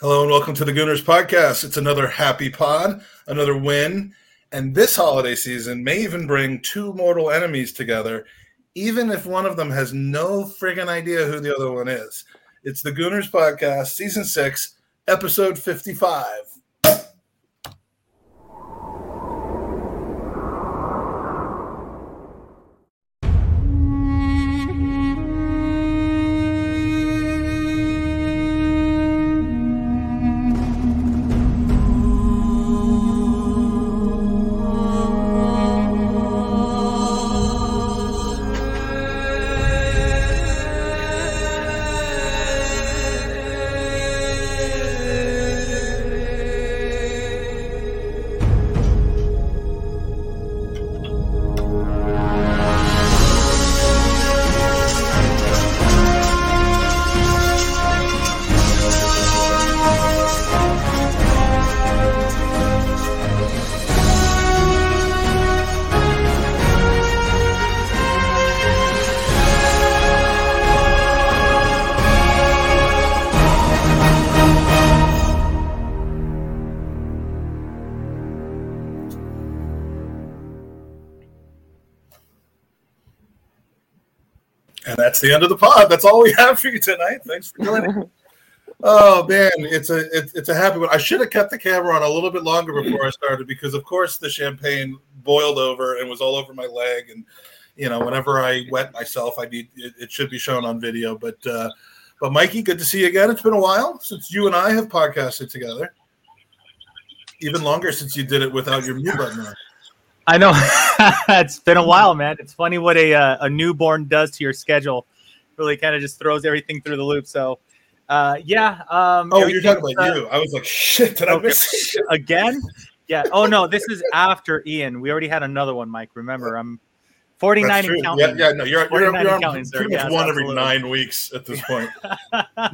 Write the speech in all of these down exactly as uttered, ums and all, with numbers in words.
Hello and welcome to the Gooners Podcast. It's another happy pod, another win, and this holiday season may even bring two mortal enemies together, even if one of them has no friggin' idea who the other one is. It's the Gooners Podcast, Season six, Episode fifty-five. That's the end of the pod. That's all we have for you tonight. Thanks for joining. Oh man, it's a it's, it's a happy one. I should have kept the camera on a little bit longer before I started because, of course, the champagne boiled over and was all over my leg. And you know, whenever I wet myself, I need it, it should be shown on video. But uh, but Mikey, good to see you again. It's been a while since you and I have podcasted together. Even longer since you did it without your mute button on. I know. It's been a while, man. It's funny what a uh, a newborn does to your schedule. Really kind of just throws everything through the loop. So, uh, yeah. Um, oh, you're talking about uh, you. I was like, shit, did okay. I miss it? Again? Yeah. Oh, no, this is after Ian. We already had another one, Mike. Remember, I'm forty-nine and counting. Yeah, yeah, no, you're, you're, you're on pretty much yeah, one every nine weeks at this point.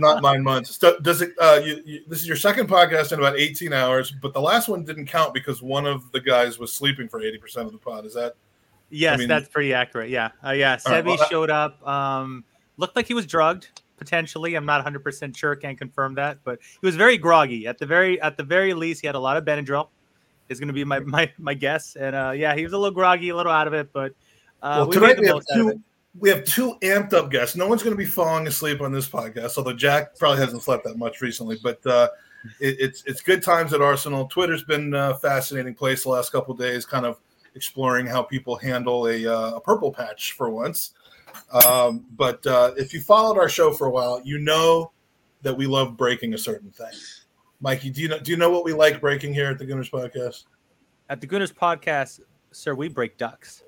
Not nine months. So does it? Uh, you, you, this is your second podcast in about eighteen hours, but the last one didn't count because one of the guys was sleeping for eighty percent of the pod. Is that? Yes, I mean, that's pretty accurate. Yeah, uh, yeah. Sebby right, well, showed up. Um, looked like he was drugged potentially. I'm not one hundred percent sure. Can't confirm that, but he was very groggy. At the very at the very least, he had a lot of Benadryl. Is going to be my my my guess. And uh, yeah, he was a little groggy, a little out of it, but. Uh, well, we tonight we have, two, we have two amped up guests. No one's going to be falling asleep on this podcast, although Jack probably hasn't slept that much recently. But uh, it, it's it's good times at Arsenal. Twitter's been a fascinating place the last couple of days, kind of exploring how people handle a, uh, a purple patch for once. Um, but uh, if you followed our show for a while, you know that we love breaking a certain thing. Mikey, do you know, do you know what we like breaking here at the Gooners Podcast? At the Gooners Podcast, sir, we break ducks.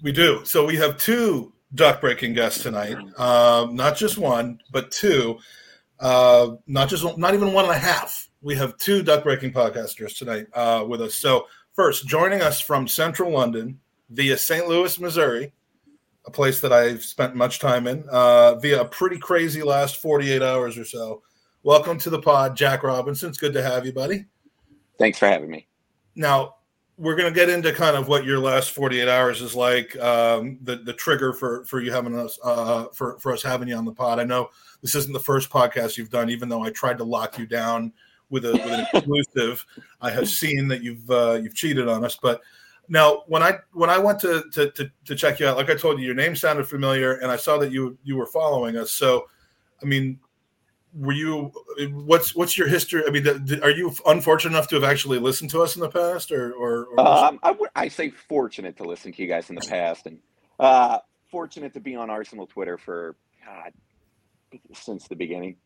We do. So we have two duck-breaking guests tonight. Um, not just one, but two. Uh, not just one, not even one and a half. We have two duck-breaking podcasters tonight uh, with us. So first, joining us from Central London via Saint Louis, Missouri, a place that I've spent much time in, uh, via a pretty crazy last forty-eight hours or so. Welcome to the pod, Jack Robinson. It's good to have you, buddy. Thanks for having me. Now, we're going to get into kind of what your last forty-eight hours is like, um, the, the trigger for, for you having us, uh, for, for us having you on the pod. I know this isn't the first podcast you've done, even though I tried to lock you down with, a, with an exclusive. I have seen that you've uh, you've cheated on us. But now when I when I went to, to to to check you out, like I told you, your name sounded familiar, and I saw that you you were following us. So, I mean, were you? What's what's your history? I mean, did, are you unfortunate enough to have actually listened to us in the past, or or? or um, I would I say fortunate to listen to you guys in the past, and uh, fortunate to be on Arsenal Twitter for God since the beginning,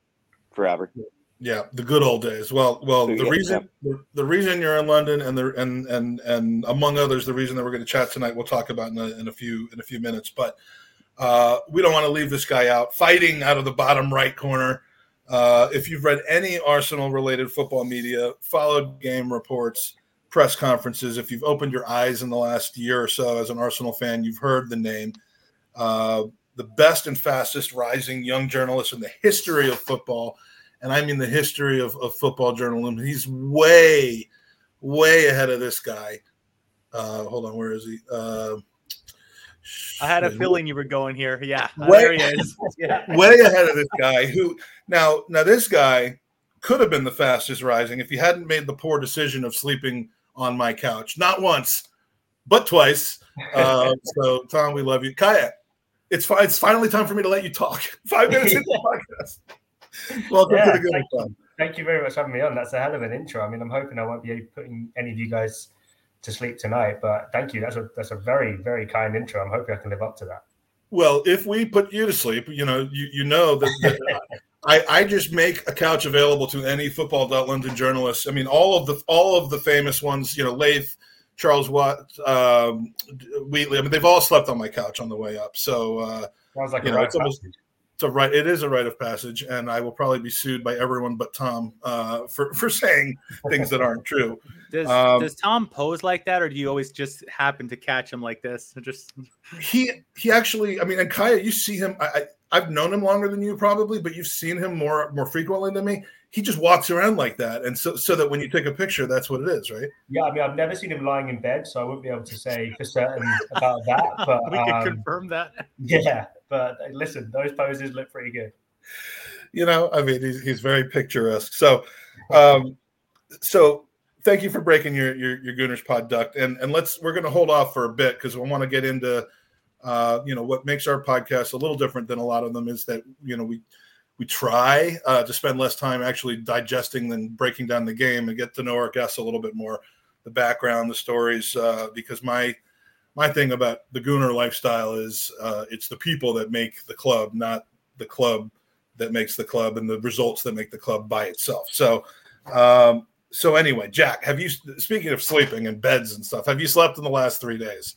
forever. Yeah, the good old days. Well, well, the yeah, reason yeah. the reason you're in London, and the and and and among others, the reason that we're going to chat tonight, we'll talk about in a, in a few in a few minutes. But uh, we don't want to leave this guy out. Fighting out of the bottom right corner. Uh, if you've read any Arsenal-related football media, followed game reports, press conferences, if you've opened your eyes in the last year or so as an Arsenal fan, you've heard the name. Uh, the best and fastest rising young journalist in the history of football, and I mean the history of, of football journalism. He's way, way ahead of this guy. Uh, hold on, where is he? Uh, I had a feeling you were going here. Yeah, way, there he is. Yeah. Way ahead of this guy. Who now? Now this guy could have been the fastest rising if he hadn't made the poor decision of sleeping on my couch. Not once, but twice. Uh, so Tom, we love you. Kaya, it's fi- it's finally time for me to let you talk. Five minutes into the podcast. Welcome yeah, to the good thank time. You. Thank you very much for having me on. That's a hell of an intro. I mean, I'm hoping I won't be putting any of you guys to sleep tonight, but thank you. That's a that's a very, very kind intro. I'm hoping I can live up to that. Well, if we put you to sleep, you know, you, you know that, that I, I just make a couch available to any Football dot London journalist. I mean, all of the all of the famous ones, you know, Laith, Charles Watt, um, Wheatley. I mean, they've all slept on my couch on the way up. So uh, sounds like you a know, right it's almost it's a right. It is a rite of passage, and I will probably be sued by everyone but Tom uh, for for saying things that aren't true. Does um, does Tom pose like that, or do you always just happen to catch him like this? Or just he he actually. I mean, and Kaya, you see him. I, I I've known him longer than you probably, but you've seen him more more frequently than me. He just walks around like that, and so so that when you take a picture, that's what it is, right? Yeah, I mean, I've never seen him lying in bed, so I wouldn't be able to say for certain about that. But we can um, confirm that. Yeah, but listen, those poses look pretty good. You know, I mean, he's he's very picturesque. So, um, so. Thank you for breaking your your, your Gooners pod duct, and and let's we're going to hold off for a bit because we want to get into, uh, you know, what makes our podcast a little different than a lot of them is that you know we we try uh, to spend less time actually digesting than breaking down the game and get to know our guests a little bit more, the background, the stories, uh, because my my thing about the Gooner lifestyle is uh, it's the people that make the club, not the club that makes the club, and the results that make the club by itself. So. Um, So anyway, Jack, have you, speaking of sleeping and beds and stuff, have you slept in the last three days?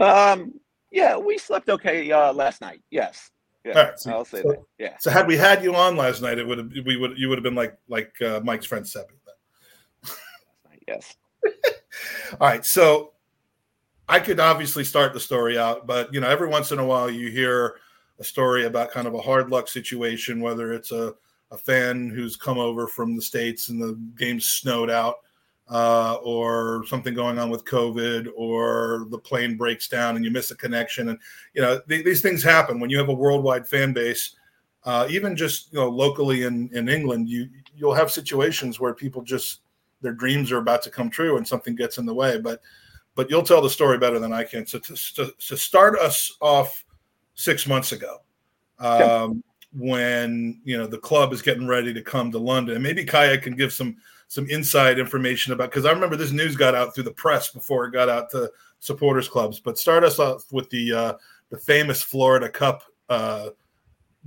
Um, yeah, we slept okay uh, last night. Yes. Yeah, all right, so, I'll say so, that. Yeah. So had we had you on last night, it would have, we would, you would have been like, like uh, Mike's friend, Seppi. Yes. All right. So I could obviously start the story out, but you know, every once in a while you hear a story about kind of a hard luck situation, whether it's a, a fan who's come over from the States and the game's snowed out uh, or something going on with COVID or the plane breaks down and you miss a connection. And, you know, th- these things happen when you have a worldwide fan base, uh, even just, you know, locally in, in England, you, you'll have situations where people just, their dreams are about to come true and something gets in the way, but, but you'll tell the story better than I can. So to, to, to start us off six months ago, um, yeah. when, you know, the club is getting ready to come to London. And maybe Kaya can give some some inside information about, because I remember this news got out through the press before it got out to supporters clubs. But start us off with the uh, the famous Florida Cup uh,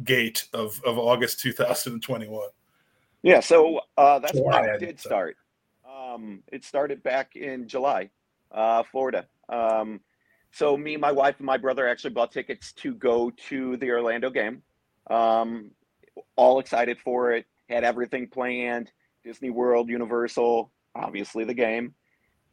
gate of, of August two thousand twenty-one. Yeah, so uh, that's July, where it did start. Um, it started back in July, uh, Florida. Um, so me, my wife, and my brother actually bought tickets to go to the Orlando game. Um, all excited for it, had everything planned, Disney World, Universal, obviously the game.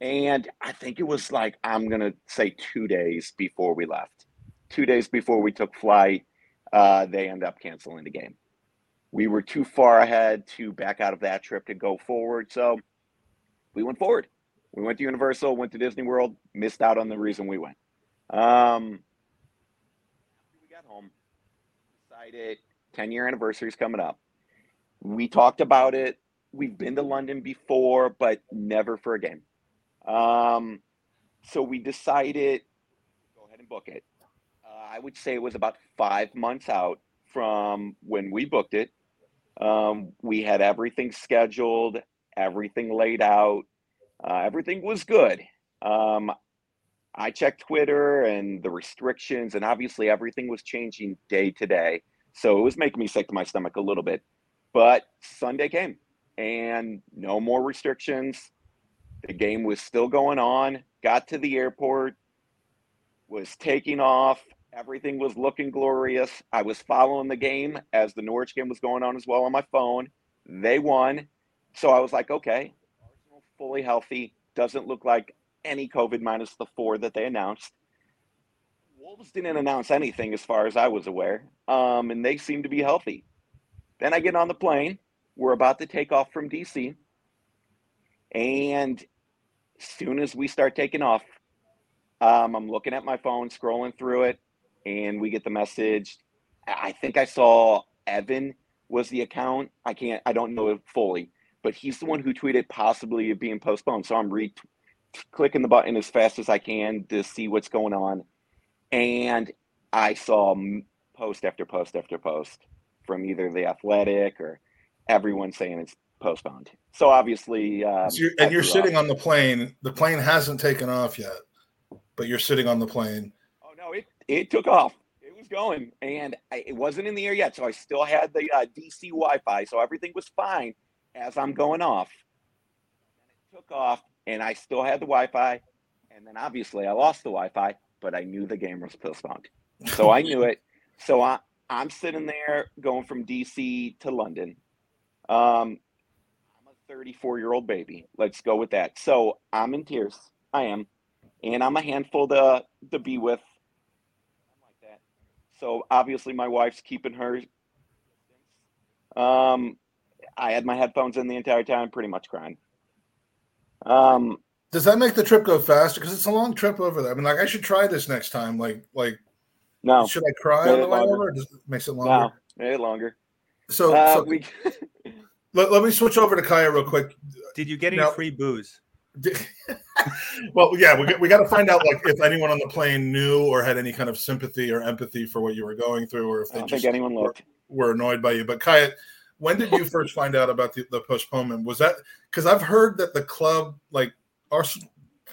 And I think it was like, I'm going to say two days before we left, two days before we took flight, uh, they ended up canceling the game. We were too far ahead to back out of that trip to go forward. So we went forward. We went to Universal, went to Disney World, missed out on the reason we went. Um, we got home. ten-year anniversary is coming up. We talked about it. We've been to London before, but never for a game. Um, so we decided go ahead and book it. Uh, I would say it was about five months out from when we booked it. Um, we had everything scheduled, everything laid out. Uh, everything was good. Um, I checked Twitter and the restrictions, and obviously everything was changing day to day. So it was making me sick to my stomach a little bit, but Sunday came and no more restrictions. The game was still going on, got to the airport, was taking off. Everything was looking glorious. I was following the game as the Norwich game was going on as well on my phone. They won. So I was like, okay, Arsenal fully healthy. Doesn't look like any COVID minus the four that they announced. Wolves didn't announce anything as far as I was aware, um, and they seemed to be healthy. Then I get on the plane. We're about to take off from D C, and as soon as we start taking off, Um, I'm looking at my phone, scrolling through it, and we get the message. I think I saw Evan was the account. I can't, I don't know it fully, but he's the one who tweeted possibly it being postponed. So I'm re clicking the button as fast as I can to see what's going on. And I saw post after post after post from either The Athletic or everyone saying it's postponed. So obviously, um, so you're, and you're sitting off. on the plane. The plane hasn't taken off yet, but you're sitting on the plane. Oh no, it, it took off. It was going, and I, it wasn't in the air yet. So I still had the uh, D C Wi-Fi. So everything was fine as I'm going off. And it took off, and I still had the Wi-Fi. And then obviously I lost the Wi-Fi, but I knew the game was postponed. So I knew it. So I, I'm sitting there going from D C to London. Um, I'm a thirty-four-year-old baby. Let's go with that. So I'm in tears. I am. And I'm a handful to to be with. Like that. So obviously my wife's keeping her. Um, I had my headphones in the entire time, pretty much crying. Um, Does that make the trip go faster? Because it's a long trip over there. I mean, like, I should try this next time. Like, like, no. Should I cry on the way over? Or does it makes it longer? No, made it longer. So, uh, so we... let, let me switch over to Kaya real quick. Did you get any now, free booze? Did, well, yeah, we we got to find out like if anyone on the plane knew or had any kind of sympathy or empathy for what you were going through, or if they I don't just think anyone looked. Were, were annoyed by you. But Kaya, when did you first find out about the, the postponement? Was that because I've heard that the club, like Arsenal,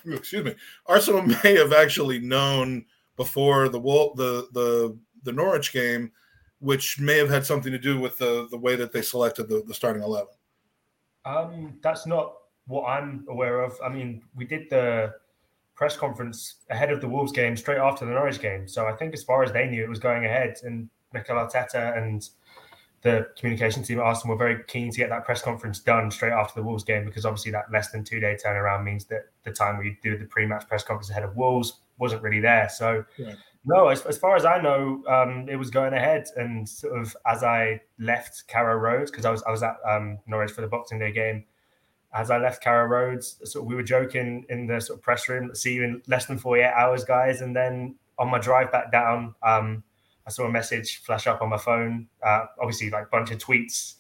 excuse me, Arsenal may have actually known before the the the the Norwich game, which may have had something to do with the, the way that they selected the, the starting eleven. Um, that's not what I'm aware of. I mean, we did the press conference ahead of the Wolves game, straight after the Norwich game. So I think as far as they knew, it was going ahead. And Mikel Arteta and the communication team at Arsenal were very keen to get that press conference done straight after the Wolves game, because obviously that less than two-day turnaround means that the time we do the pre-match press conference ahead of Wolves wasn't really there. So... Yeah. No, as, as far as I know, um, it was going ahead. And sort of as I left Carrow Road, because I was I was at um, Norwich for the Boxing Day game, as I left Carrow Road, sort of we were joking in the sort of press room, see you in less than forty-eight hours, guys. And then on my drive back down, um, I saw a message flash up on my phone, uh, obviously like a bunch of tweets.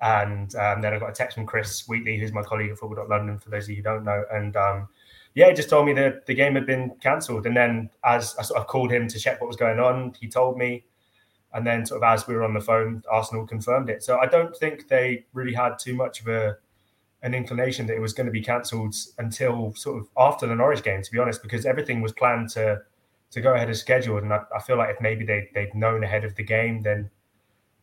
And um, then I got a text from Chris Wheatley, who's my colleague at Football dot London, for those of you who don't know. And um Yeah, he just told me that the game had been cancelled. And then as I sort of called him to check what was going on, he told me. And then sort of as we were on the phone, Arsenal confirmed it. So I don't think they really had too much of a an inclination that it was going to be cancelled until sort of after the Norwich game, to be honest, because everything was planned to to go ahead as scheduled. And I, I feel like if maybe they, they'd known ahead of the game, then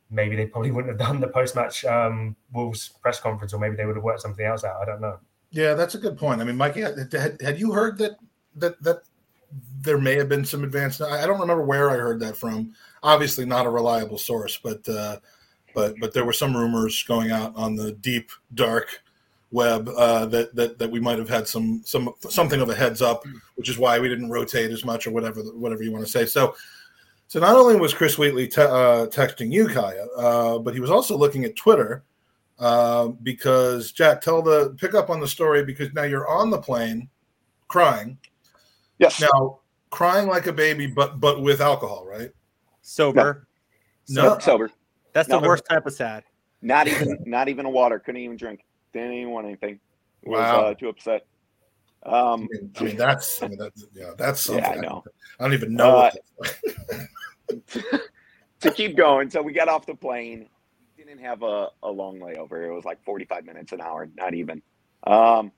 maybe they probably wouldn't have done the post-match um, Wolves press conference, or maybe they would have worked something else out. I don't know. Yeah, that's a good point. I mean, Mikey, had, had you heard that, that that there may have been some advance? I don't remember where I heard that from. Obviously, not a reliable source, but uh, but but there were some rumors going out on the deep dark web uh, that that that we might have had some some something of a heads up, which is why we didn't rotate as much or whatever whatever you want to say. So, so not only was Chris Wheatley te- uh, texting you, Kaya, uh, but he was also looking at Twitter. Uh, because Jack, tell the pick up on the story, because now you're on the plane, crying. Yes. Now crying like a baby, but but with alcohol, right? Sober. No, no. sober. That's no. the worst type of sad. Not even not even a water. Couldn't even drink. Didn't even want anything. Was wow. uh, too upset. Um, I mean, I mean that's I mean, that's yeah that's something. Yeah, I know. I don't even know. Uh, what that's like. To keep going, so we got off the plane. Didn't have a, a long layover. It was like forty-five minutes, an hour, not even. Um,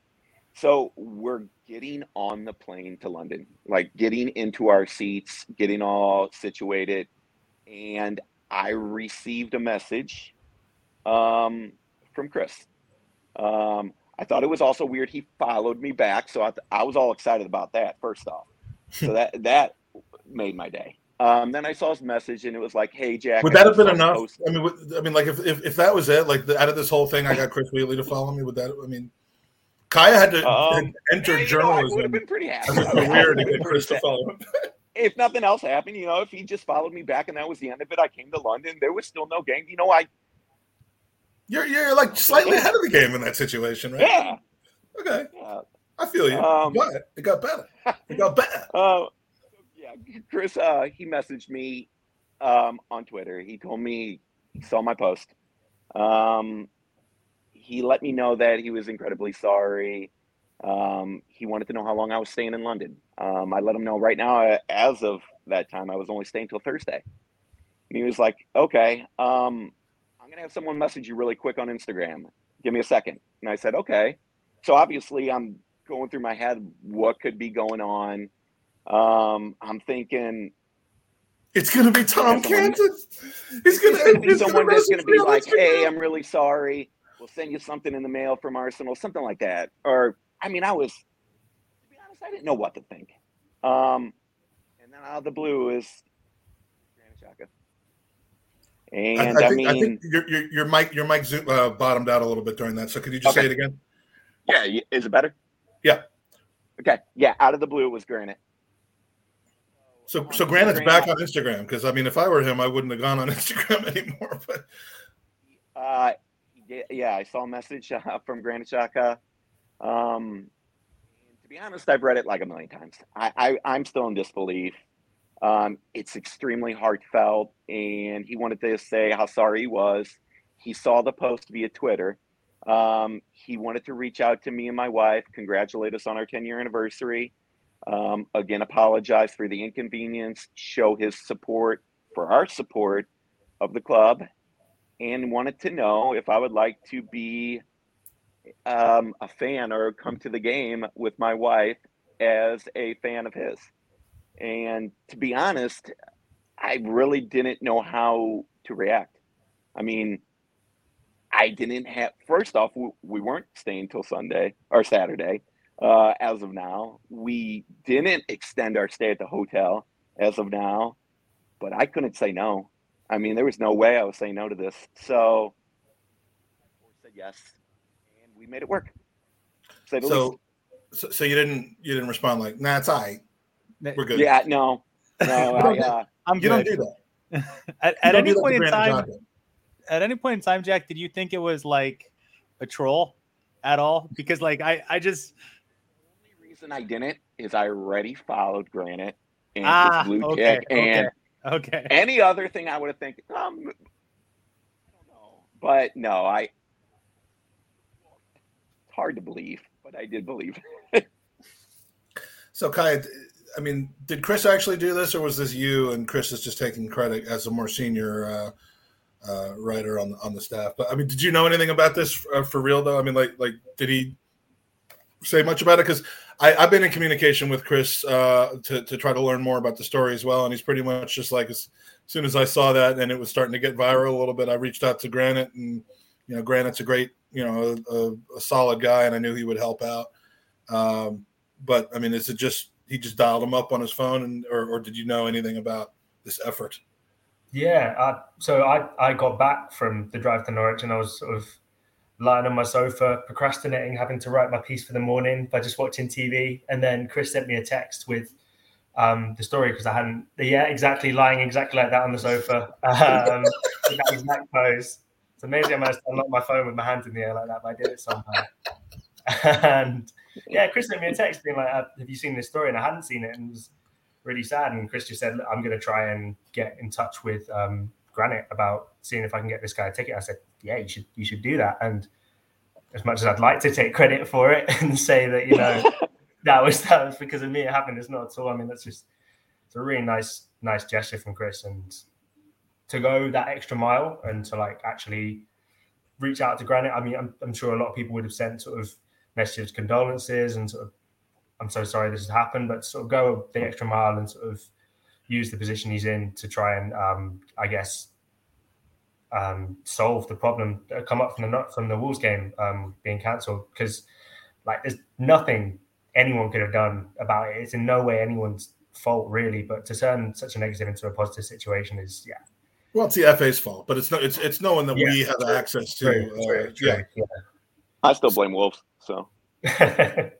so we're getting on the plane to London, like getting into our seats, getting all situated. And I received a message um, from Chris. Um, I thought it was also weird. He followed me back. So I, th- I was all excited about that, first off. So that, that made my day. Um, then I saw his message, and it was like, "Hey, Jack." Would that have been enough? Post- I mean, would, I mean, like if, if if that was it, like the, out of this whole thing, I got Chris Wheatley to follow me. Would that? I mean, Kaya had to um, enter yeah, journalism. Know, I would have been pretty happy. It was weird to get Chris to follow him. If nothing else happened, you know, if he just followed me back and that was the end of it, I came to London. There was still no game. You know, I. You're you're like slightly ahead of the game in that situation, right? Yeah. Okay. Yeah. I feel you. Um, but it got better. It got better. uh, yeah, Chris, uh, he messaged me um, on Twitter. He told me he saw my post. Um, he let me know that he was incredibly sorry. Um, he wanted to know how long I was staying in London. Um, I let him know right now, as of that time, I was only staying till Thursday. And he was like, okay, um, I'm going to have someone message you really quick on Instagram. Give me a second. And I said, okay. So obviously I'm going through my head, what could be going on? Um, I'm thinking, it's going to be Tom Kansas. It's going to be someone that's going to be like, hey, I'm really sorry. We'll send you something in the mail from Arsenal, something like that. Or, I mean, I was, to be honest, I didn't know what to think. Um, and then out of the blue is Granit Xhaka. And I, I, I think, mean, I think your, your, your mic, your mic zoom, uh, bottomed out a little bit during that. So could you just okay. say it again? Yeah. Is it better? Yeah. Okay. Yeah. Out of the blue, it was Granit. So, so Granit's back on Instagram, because I mean, if I were him, I wouldn't have gone on Instagram anymore. But uh, yeah, I saw a message uh, from Granit Xhaka. Um, to be honest, I've read it like a million times. I, I I'm still in disbelief. Um, it's extremely heartfelt, and he wanted to say how sorry he was. He saw the post via Twitter. Um, he wanted to reach out to me and my wife, congratulate us on our ten year anniversary. Um, again, apologize for the inconvenience, show his support for our support of the club, and wanted to know if I would like to be um, a fan or come to the game with my wife as a fan of his. And to be honest, I really didn't know how to react. I mean, I didn't have, first off, we weren't staying till Sunday or Saturday. Uh, as of now, we didn't extend our stay at the hotel as of now, but I couldn't say no. I mean, there was no way I was saying no to this. So I said yes, and we made it work. So, so, so, so you didn't you didn't respond like, nah, it's all right. We're good. Yeah, no, no. I, uh, I'm you good. Don't do that. at at any point in time, at any point in time, Jack, did you think it was like a troll at all? Because like I, I just. And I didn't is I already followed Granit and ah, his blue okay, tick and okay, okay. Any other thing I would have think um I don't know. But no, I it's hard to believe, but I did believe. So Kaya, I mean, did Chris actually do this, or was this you and Chris is just taking credit as a more senior uh uh writer on on the staff? But I mean, did you know anything about this uh, for real though? I mean, like like did he say much about it? Because I've been in communication with Chris uh, to, to try to learn more about the story as well. And he's pretty much just like, as soon as I saw that and it was starting to get viral a little bit, I reached out to Granit, and, you know, Granit's a great, you know, a, a solid guy, and I knew he would help out. Um, but I mean, is it just, he just dialed him up on his phone, and, or, or did you know anything about this effort? Yeah. I, so I, I got back from the drive to Norwich, and I was sort of lying on my sofa, procrastinating, having to write my piece for the morning by just watching T V. And then Chris sent me a text with um, the story, because I hadn't, yeah, exactly, lying exactly like that on the sofa. Um, that exact pose. It's amazing I managed to unlock my phone with my hand in the air like that, but I did it somehow. And yeah, Chris sent me a text being like, have you seen this story? And I hadn't seen it, and it was really sad. And Chris just said, look, I'm going to try and get in touch with um, Granit about seeing if I can get this guy a ticket. I said, yeah, you should you should do that. And as much as I'd like to take credit for it and say that, you know, that was that was because of me, it happened, it's not at all. I mean, that's just, it's a really nice nice gesture from Chris, and to go that extra mile and to like actually reach out to Granit. I mean, I'm, I'm sure a lot of people would have sent sort of messages, condolences, and sort of, I'm so sorry this has happened, but sort of go the extra mile and sort of use the position he's in to try and um, I guess. Um, solve the problem that come up from the from the Wolves game um, being cancelled, because like there's nothing anyone could have done about it. It's in no way anyone's fault really, but to turn such a negative into a positive situation is yeah. Well, it's the F A's fault, but it's no it's it's knowing that yeah, we have true. access to. True, uh, true, yeah. True, yeah, I still blame Wolves. So yeah,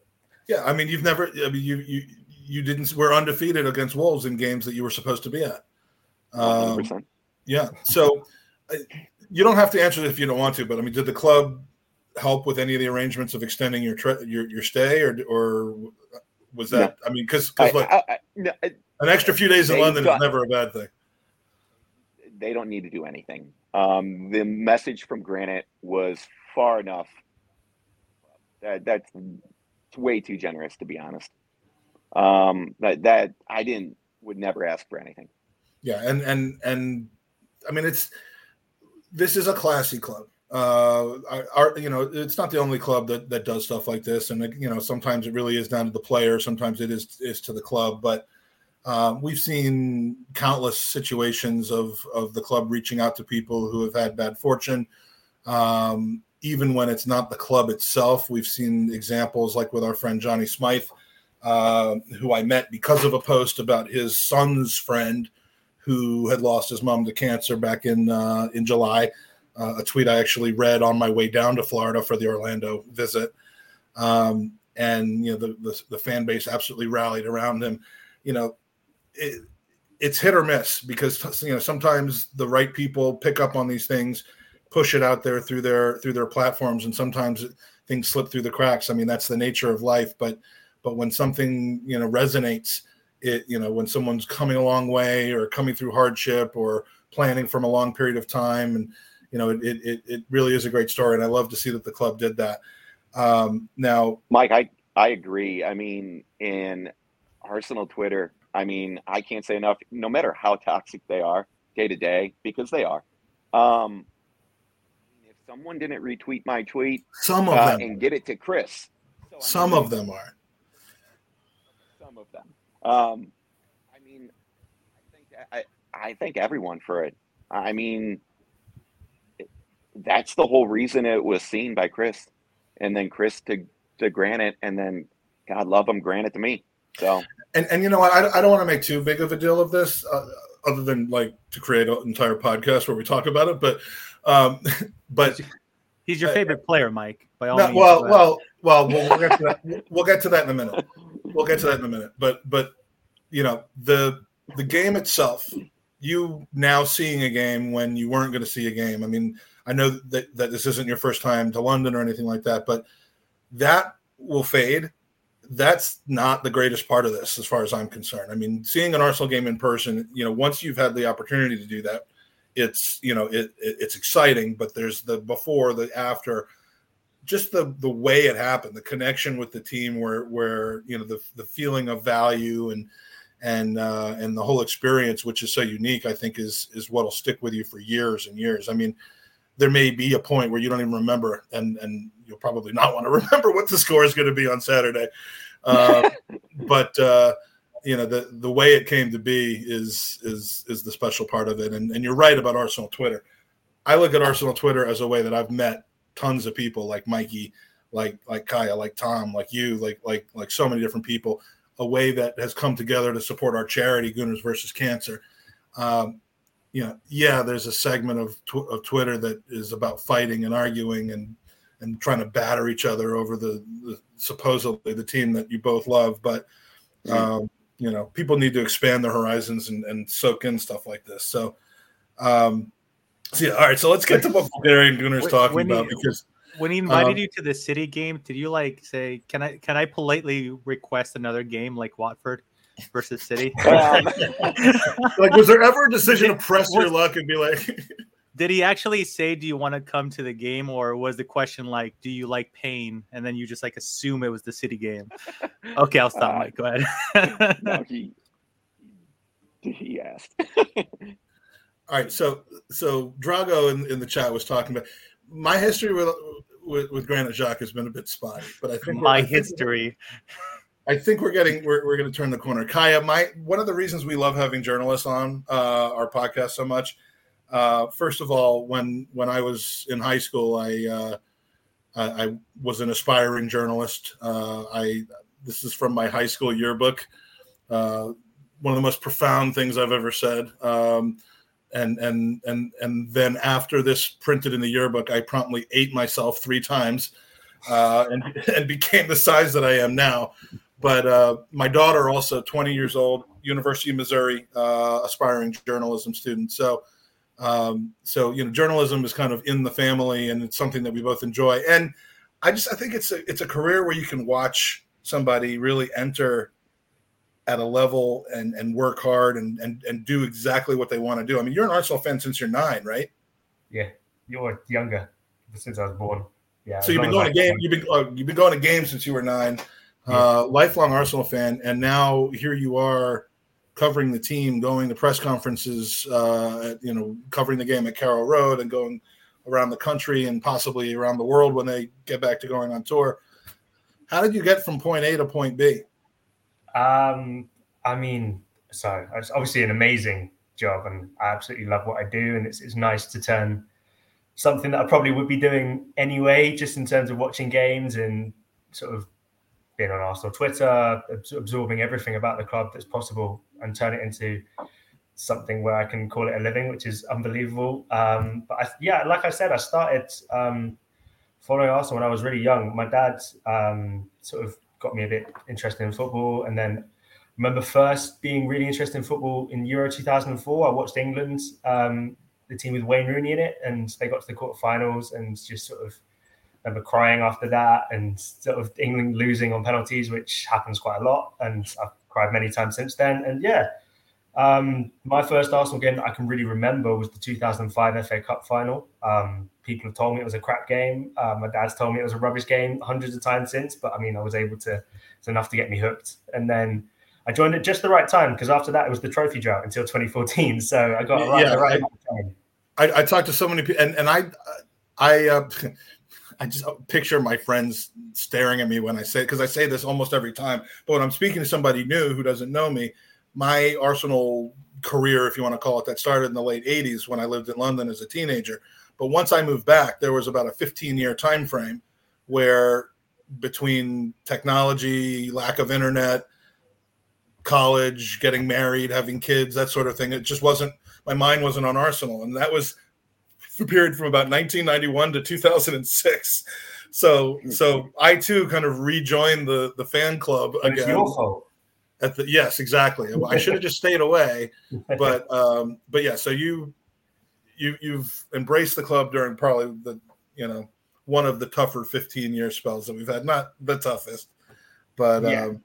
I mean you've never I mean you you you didn't we're undefeated against Wolves in games that you were supposed to be at. Um, one hundred percent. Yeah, so. You don't have to answer it if you don't want to, but I mean, did the club help with any of the arrangements of extending your tra- your, your stay, or or was that? No. I mean, because like I, I, no, I, an extra few days in London got, is never a bad thing. They don't need to do anything. Um, the message from Granit was far enough. That that's way too generous, to be honest. Um, that that I didn't would never ask for anything. Yeah, and and and I mean, it's this is a classy club. Uh, our, you know, it's not the only club that, that does stuff like this. And, you know, sometimes it really is down to the player. Sometimes it is, is to the club, but, um, we've seen countless situations of, of the club reaching out to people who have had bad fortune. Um, even when it's not the club itself, we've seen examples like with our friend, Johnny Smythe, uh, who I met because of a post about his son's friend who had lost his mom to cancer back in, uh, in July. Uh, a tweet I actually read on my way down to Florida for the Orlando visit. Um, and, you know, the, the, the fan base absolutely rallied around him. You know, it, it's hit or miss because, you know, sometimes the right people pick up on these things, push it out there through their, through their platforms. And sometimes things slip through the cracks. I mean, that's the nature of life, but, but when something, you know, resonates, it, you know, when someone's coming a long way or coming through hardship or planning from a long period of time, and, you know, it, it it really is a great story, and I love to see that the club did that. Um, now, Mike, I, I agree. I mean, in Arsenal Twitter, I mean, I can't say enough, no matter how toxic they are day to day, because they are. Um, if someone didn't retweet my tweet, some of uh, them and get it to Chris. So some of them are. Some of them. Um, I mean, I think I I thank everyone for it. I mean. That's the whole reason it was seen by Chris, and then Chris to, to Granit, and then God love him, Granit to me. So, and, and you know what, I, I don't want to make too big of a deal of this uh, other than like to create an entire podcast where we talk about it. But, um, but he's your favorite uh, player, Mike, by all no, means. Well, well, well, we'll, we'll, get to that. we'll get to that in a minute. We'll get to that in a minute. But, but you know, the, the game itself, you now seeing a game when you weren't going to see a game. I mean, I know that, that this isn't your first time to London or anything like that, but that will fade. That's not the greatest part of this, as far as I'm concerned. I mean, seeing an Arsenal game in person, you know, once you've had the opportunity to do that, it's, you know, it, it it's exciting, but there's the before, the after, just the, the way it happened, the connection with the team where, where, you know, the, the feeling of value and, and, uh, and the whole experience, which is so unique, I think is, is what will stick with you for years and years. I mean, there may be a point where you don't even remember, and, and you'll probably not want to remember what the score is going to be on Saturday. Uh, but, uh, you know, the, the way it came to be is is is the special part of it. And, and you're right about Arsenal Twitter. I look at Arsenal Twitter as a way that I've met tons of people like Mikey, like like Kaya, like Tom, like you, like like like so many different people, a way that has come together to support our charity, Gooners versus Cancer. Um You know, yeah, there's a segment of tw- of Twitter that is about fighting and arguing and, and trying to batter each other over the, the supposedly the team that you both love. But, um, you know, people need to expand their horizons and, and soak in stuff like this. So, um, so yeah, all right. So let's get to what Bulgarian Gooners talking when about. He, because when he invited um, you to the City game, did you like say, can I can I politely request another game like Watford versus City? Um, like, was there ever a decision did, to press was, your luck and be like? Did he actually say, "Do you want to come to the game?" Or was the question like, "Do you like pain?" And then you just like assume it was the City game. Okay, I'll stop, uh, Mike. Go ahead. No, he he asked. All right, so so Drago in, in the chat was talking about my history with with, with Granit Xhaka has been a bit spotty, but I think my I think history. I think we're getting we're we're going to turn the corner. Kaya, my one of the reasons we love having journalists on uh, our podcast so much. Uh, first of all, when when I was in high school, I uh, I, I was an aspiring journalist. Uh, I this is from my high school yearbook. Uh, one of the most profound things I've ever said. Um, and and and and then after this printed in the yearbook, I promptly ate myself three times uh, and and became the size that I am now. But uh, my daughter, also twenty years old, University of Missouri, uh, aspiring journalism student. So Um, so, you know, journalism is kind of in the family, and it's something that we both enjoy. And I just I think it's a, it's a career where you can watch somebody really enter at a level and, and work hard and, and, and do exactly what they want to do. I mean, you're an Arsenal fan since you're nine, right? Yeah, you're younger since I was born. Yeah. So you've been going to game. You've been uh, you've been going to games since you were nine. Uh, lifelong Arsenal fan, and now here you are covering the team, going to press conferences, uh, you know, covering the game at Carrow Road and going around the country and possibly around the world when they get back to going on tour. How did you get from point A to point B? Um, I mean, so it's obviously an amazing job, and I absolutely love what I do, and it's it's nice to turn something that I probably would be doing anyway, just in terms of watching games and sort of being on Arsenal Twitter, absorbing everything about the club that's possible, and turn it into something where I can call it a living, which is unbelievable. Um, but I, yeah, like I said, I started um, following Arsenal when I was really young. My dad um, sort of got me a bit interested in football. And then I remember first being really interested in football in Euro two thousand four. I watched England, um, the team with Wayne Rooney in it, and they got to the quarterfinals and just sort of I remember crying after that, and sort of England losing on penalties, which happens quite a lot. And I've cried many times since then. And yeah, um, my first Arsenal game that I can really remember was the two thousand five F A Cup final. Um, people have told me it was a crap game. Uh, my dad's told me it was a rubbish game hundreds of times since. But I mean, I was able to, it's enough to get me hooked. And then I joined at just the right time, because after that, it was the trophy drought until twenty fourteen. So I got around yeah, the right I, time. I, I talked to so many people, and, and I, I, uh, I just picture my friends staring at me when I say, because I say this almost every time, but when I'm speaking to somebody new who doesn't know me, my Arsenal career, if you want to call it that, started in the late eighties when I lived in London as a teenager. But once I moved back, there was about a fifteen-year time frame where between technology, lack of internet, college, getting married, having kids, that sort of thing, it just wasn't, my mind wasn't on Arsenal. And that was the period from about nineteen ninety-one to two thousand six. So so I too kind of rejoined the the fan club again. It's your fault. At the, yes, exactly. I should have just stayed away. But um, but yeah, so you you you've embraced the club during probably the you know one of the tougher fifteen year spells that we've had. Not the toughest, but yeah. um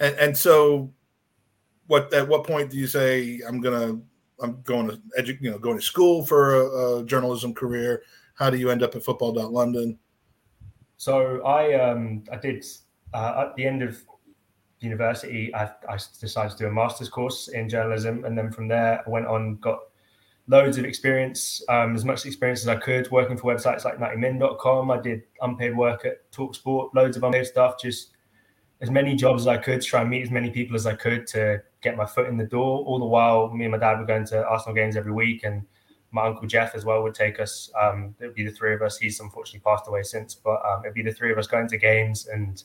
and, and so what at what point do you say I'm gonna I'm going to edu- you know, going to school for a, a journalism career? How do you end up at Football.London? So I um, I did, uh, at the end of university, I, I decided to do a master's course in journalism. And then from there, I went on, got loads of experience, um, as much experience as I could, working for websites like ninety min dot com. I did unpaid work at TalkSport, loads of unpaid stuff, just as many jobs as I could to try and meet as many people as I could to get my foot in the door. All the while, me and my dad were going to Arsenal games every week, and my uncle Jeff as well would take us. Um, it would be the three of us. He's unfortunately passed away since, but um, it would be the three of us going to games. And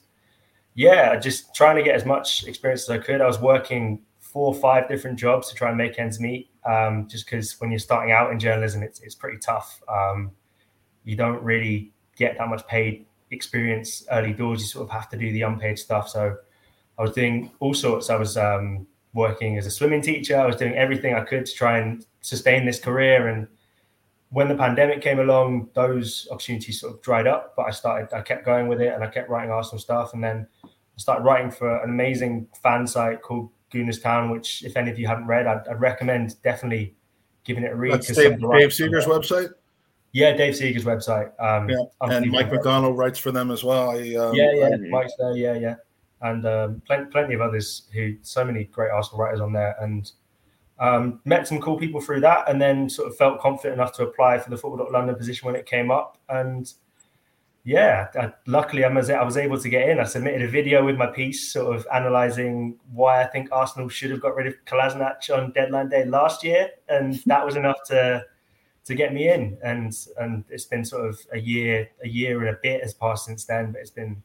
yeah, just trying to get as much experience as I could. I was working four or five different jobs to try and make ends meet, um, just because when you're starting out in journalism, it's, it's pretty tough. Um, you don't really get that much paid experience early doors. You sort of have to do the unpaid stuff. So I was doing all sorts. I was um, working as a swimming teacher. I was doing everything I could to try and sustain this career. And when the pandemic came along, those opportunities sort of dried up, but I started, I kept going with it, and I kept writing Arsenal stuff. And then I started writing for an amazing fan site called Gooners Town, which if any of you haven't read, I'd, I'd recommend definitely giving it a read. That's Dave, Dave Seeger's website? Yeah, Dave Seeger's website. Um, yeah. And Mike McDonald writes for them as well. I, um, yeah, yeah, I, Mike's there, yeah, yeah. And um, plenty, plenty of others who, so many great Arsenal writers on there. And um, met some cool people through that, and then sort of felt confident enough to apply for the Football.London position when it came up. And yeah, I, luckily I was, I was able to get in. I submitted a video with my piece sort of analysing why I think Arsenal should have got rid of Kolasinac on deadline day last year. And that was enough to... to get me in, and and it's been sort of a year, a year and a bit has passed since then, but it's been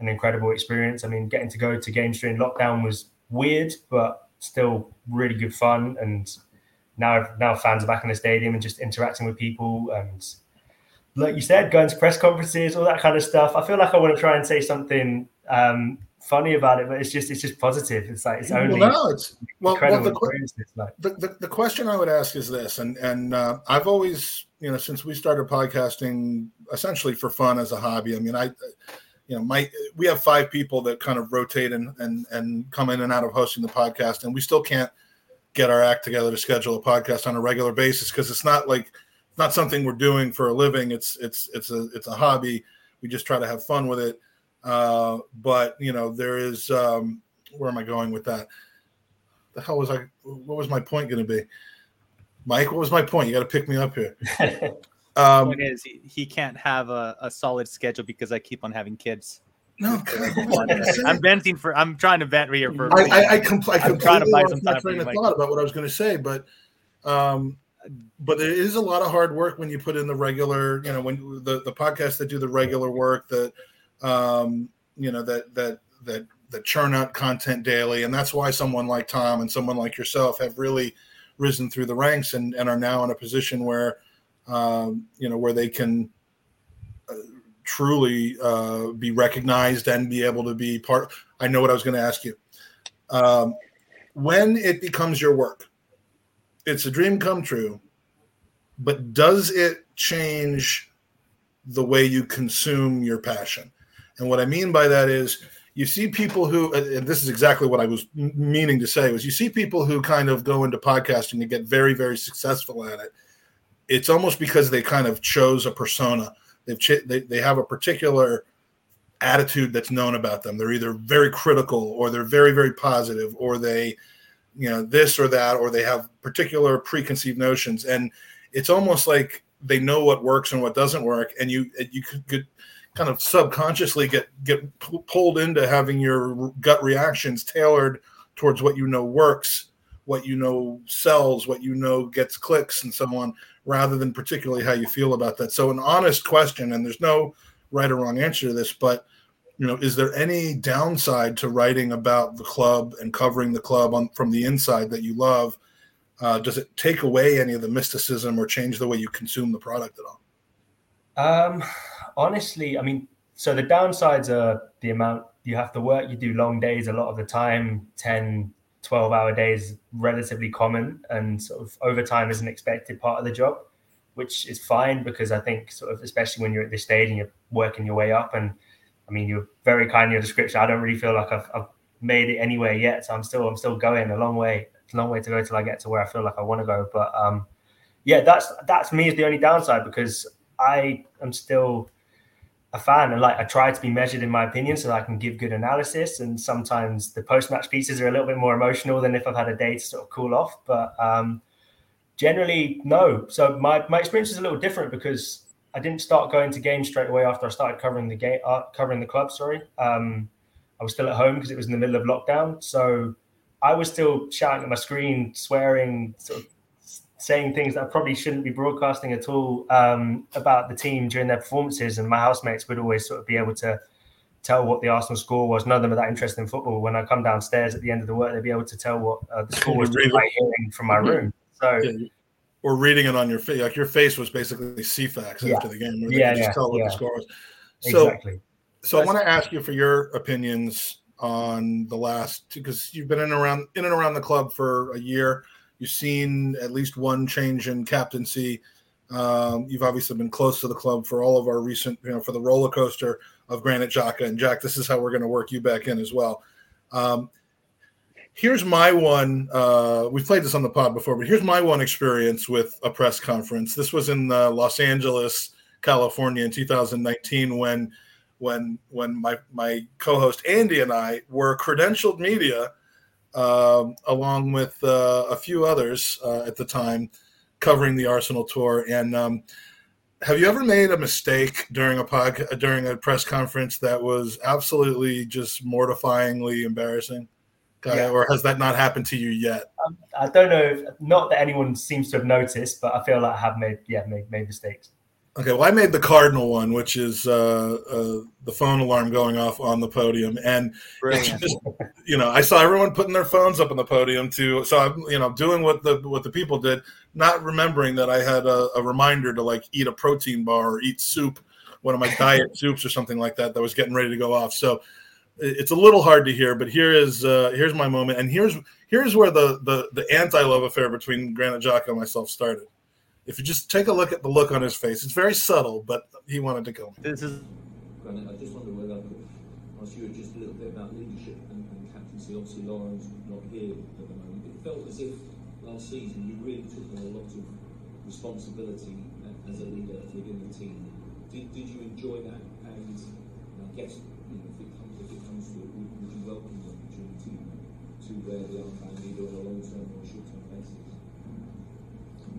an incredible experience. I mean, getting to go to games during lockdown was weird, but still really good fun. And now, now fans are back in the stadium and just interacting with people, and like you said, Gunners press conferences, all that kind of stuff. I feel like I want to try and say something um, funny about it, but it's just it's just positive. It's like it's only well, no, it's, well, incredible. Well, the, like. the, the, the question I would ask is this, and and uh, I've always, you know, since we started podcasting essentially for fun as a hobby. I mean, I, you know, my we have five people that kind of rotate and and and come in and out of hosting the podcast, and we still can't get our act together to schedule a podcast on a regular basis because it's not like. Not something we're doing for a living. It's it's it's a it's a hobby. We just try to have fun with it. Uh, but you know, there is um, where am I going with that? The hell was I? What was my point going to be, Mike? What was my point? You got to pick me up here. Um, the point is he, he can't have a, a solid schedule because I keep on having kids. No, I'm venting for. I'm trying to vent here for. I, I, I, compl- I completely trying to buy some time. Train of thought about what I was going to say, but. Um, But it is a lot of hard work when you put in the regular, you know, when the, the podcasts that do the regular work that, um, you know, that that that that churn out content daily, and that's why someone like Tom and someone like yourself have really risen through the ranks and, and are now in a position where, um, you know, where they can uh, truly uh, be recognized and be able to be part. I know what I was going to ask you. Um, when it becomes your work. It's a dream come true, but does it change the way you consume your passion? And what I mean by that is you see people who, and this is exactly what I was meaning to say, was you see people who kind of go into podcasting and get very, very successful at it. It's almost because they kind of chose a persona. They've ch- they, they have a particular attitude that's known about them. They're either very critical or they're very, very positive or they... you know, this or that, or they have particular preconceived notions. And it's almost like they know what works and what doesn't work. And you, you could, could kind of subconsciously get, get pulled into having your gut reactions tailored towards what you know works, what you know sells, what you know gets clicks and so on, rather than particularly how you feel about that. So an honest question, and there's no right or wrong answer to this, but you know, is there any downside to writing about the club and covering the club on, from the inside that you love? Uh, does it take away any of the mysticism or change the way you consume the product at all? Um, honestly, I mean, so the downsides are the amount you have to work. You do long days a lot of the time, ten, twelve-hour days, relatively common, and sort of overtime is an expected part of the job, which is fine because I think sort of especially when you're at this stage and you're working your way up and I mean, you're very kind in your description. I don't really feel like I've, I've made it anywhere yet. So I'm still, I'm still going a long way, a long way to go till I get to where I feel like I want to go. But um, yeah, that's that's me is the only downside because I am still a fan and like I try to be measured in my opinion so that I can give good analysis. And sometimes the post-match pieces are a little bit more emotional than if I've had a day to sort of cool off. But um, generally, no. So my my experience is a little different because. I didn't start going to games straight away after I started covering the game, uh, covering the club. Sorry, um, I was still at home because it was in the middle of lockdown. So I was still shouting at my screen, swearing, sort of saying things that I probably shouldn't be broadcasting at all um, about the team during their performances. And my housemates would always sort of be able to tell what the Arsenal score was. None of them are that interested in football. When I come downstairs at the end of the work, they'd be able to tell what uh, the score was by hearing from my room. So. Yeah. Or reading it on your face, like your face was basically C FAX yeah. after the game, where yeah, they could just yeah, tell what yeah. the score was. So, exactly. so That's I want to ask you for your opinions on the last, because you've been in and around in and around the club for a year. You've seen at least one change in captaincy. Um, you've obviously been close to the club for all of our recent, you know, for the roller coaster of Granit Xhaka and Jack. This is how we're going to work you back in as well. Um, Here's my one. Uh, we've played this on the pod before, but here's my one experience with a press conference. This was in uh, Los Angeles, California, in two thousand nineteen, when when when my my co-host Andy and I were credentialed media, uh, along with uh, a few others uh, at the time, covering the Arsenal tour. And um, have you ever made a mistake during a pod, during a press conference that was absolutely just mortifyingly embarrassing? Uh, yeah. Or has that not happened to you yet? Um, I don't know. If, not that anyone seems to have noticed, but I feel like I have made yeah made, made mistakes. Okay, well, I made the cardinal one, which is uh, uh, the phone alarm going off on the podium, and just, you know, I saw everyone putting their phones up on the podium too. So I'm, you know, doing what the what the people did, not remembering that I had a, a reminder to like eat a protein bar or eat soup, one of my diet soups or something like that that was getting ready to go off. So it's a little hard to hear, but here is uh, here's my moment, and here's here's where the the, the anti-love affair between Granit Xhaka and myself started. If you just take a look at the look on his face, it's very subtle, but he wanted to kill me. This is. Granit, I just wonder whether I could ask you just a little bit about leadership and, and captaincy. Obviously, Lawrence not here at the moment, but it felt as if last season you really took on a lot of responsibility as a leader within the team. Did, did you enjoy that? And I guess, you know, if it comes, if it comes to it, would, would you welcome the opportunity to wear the armband either on a long-term or short-term basis?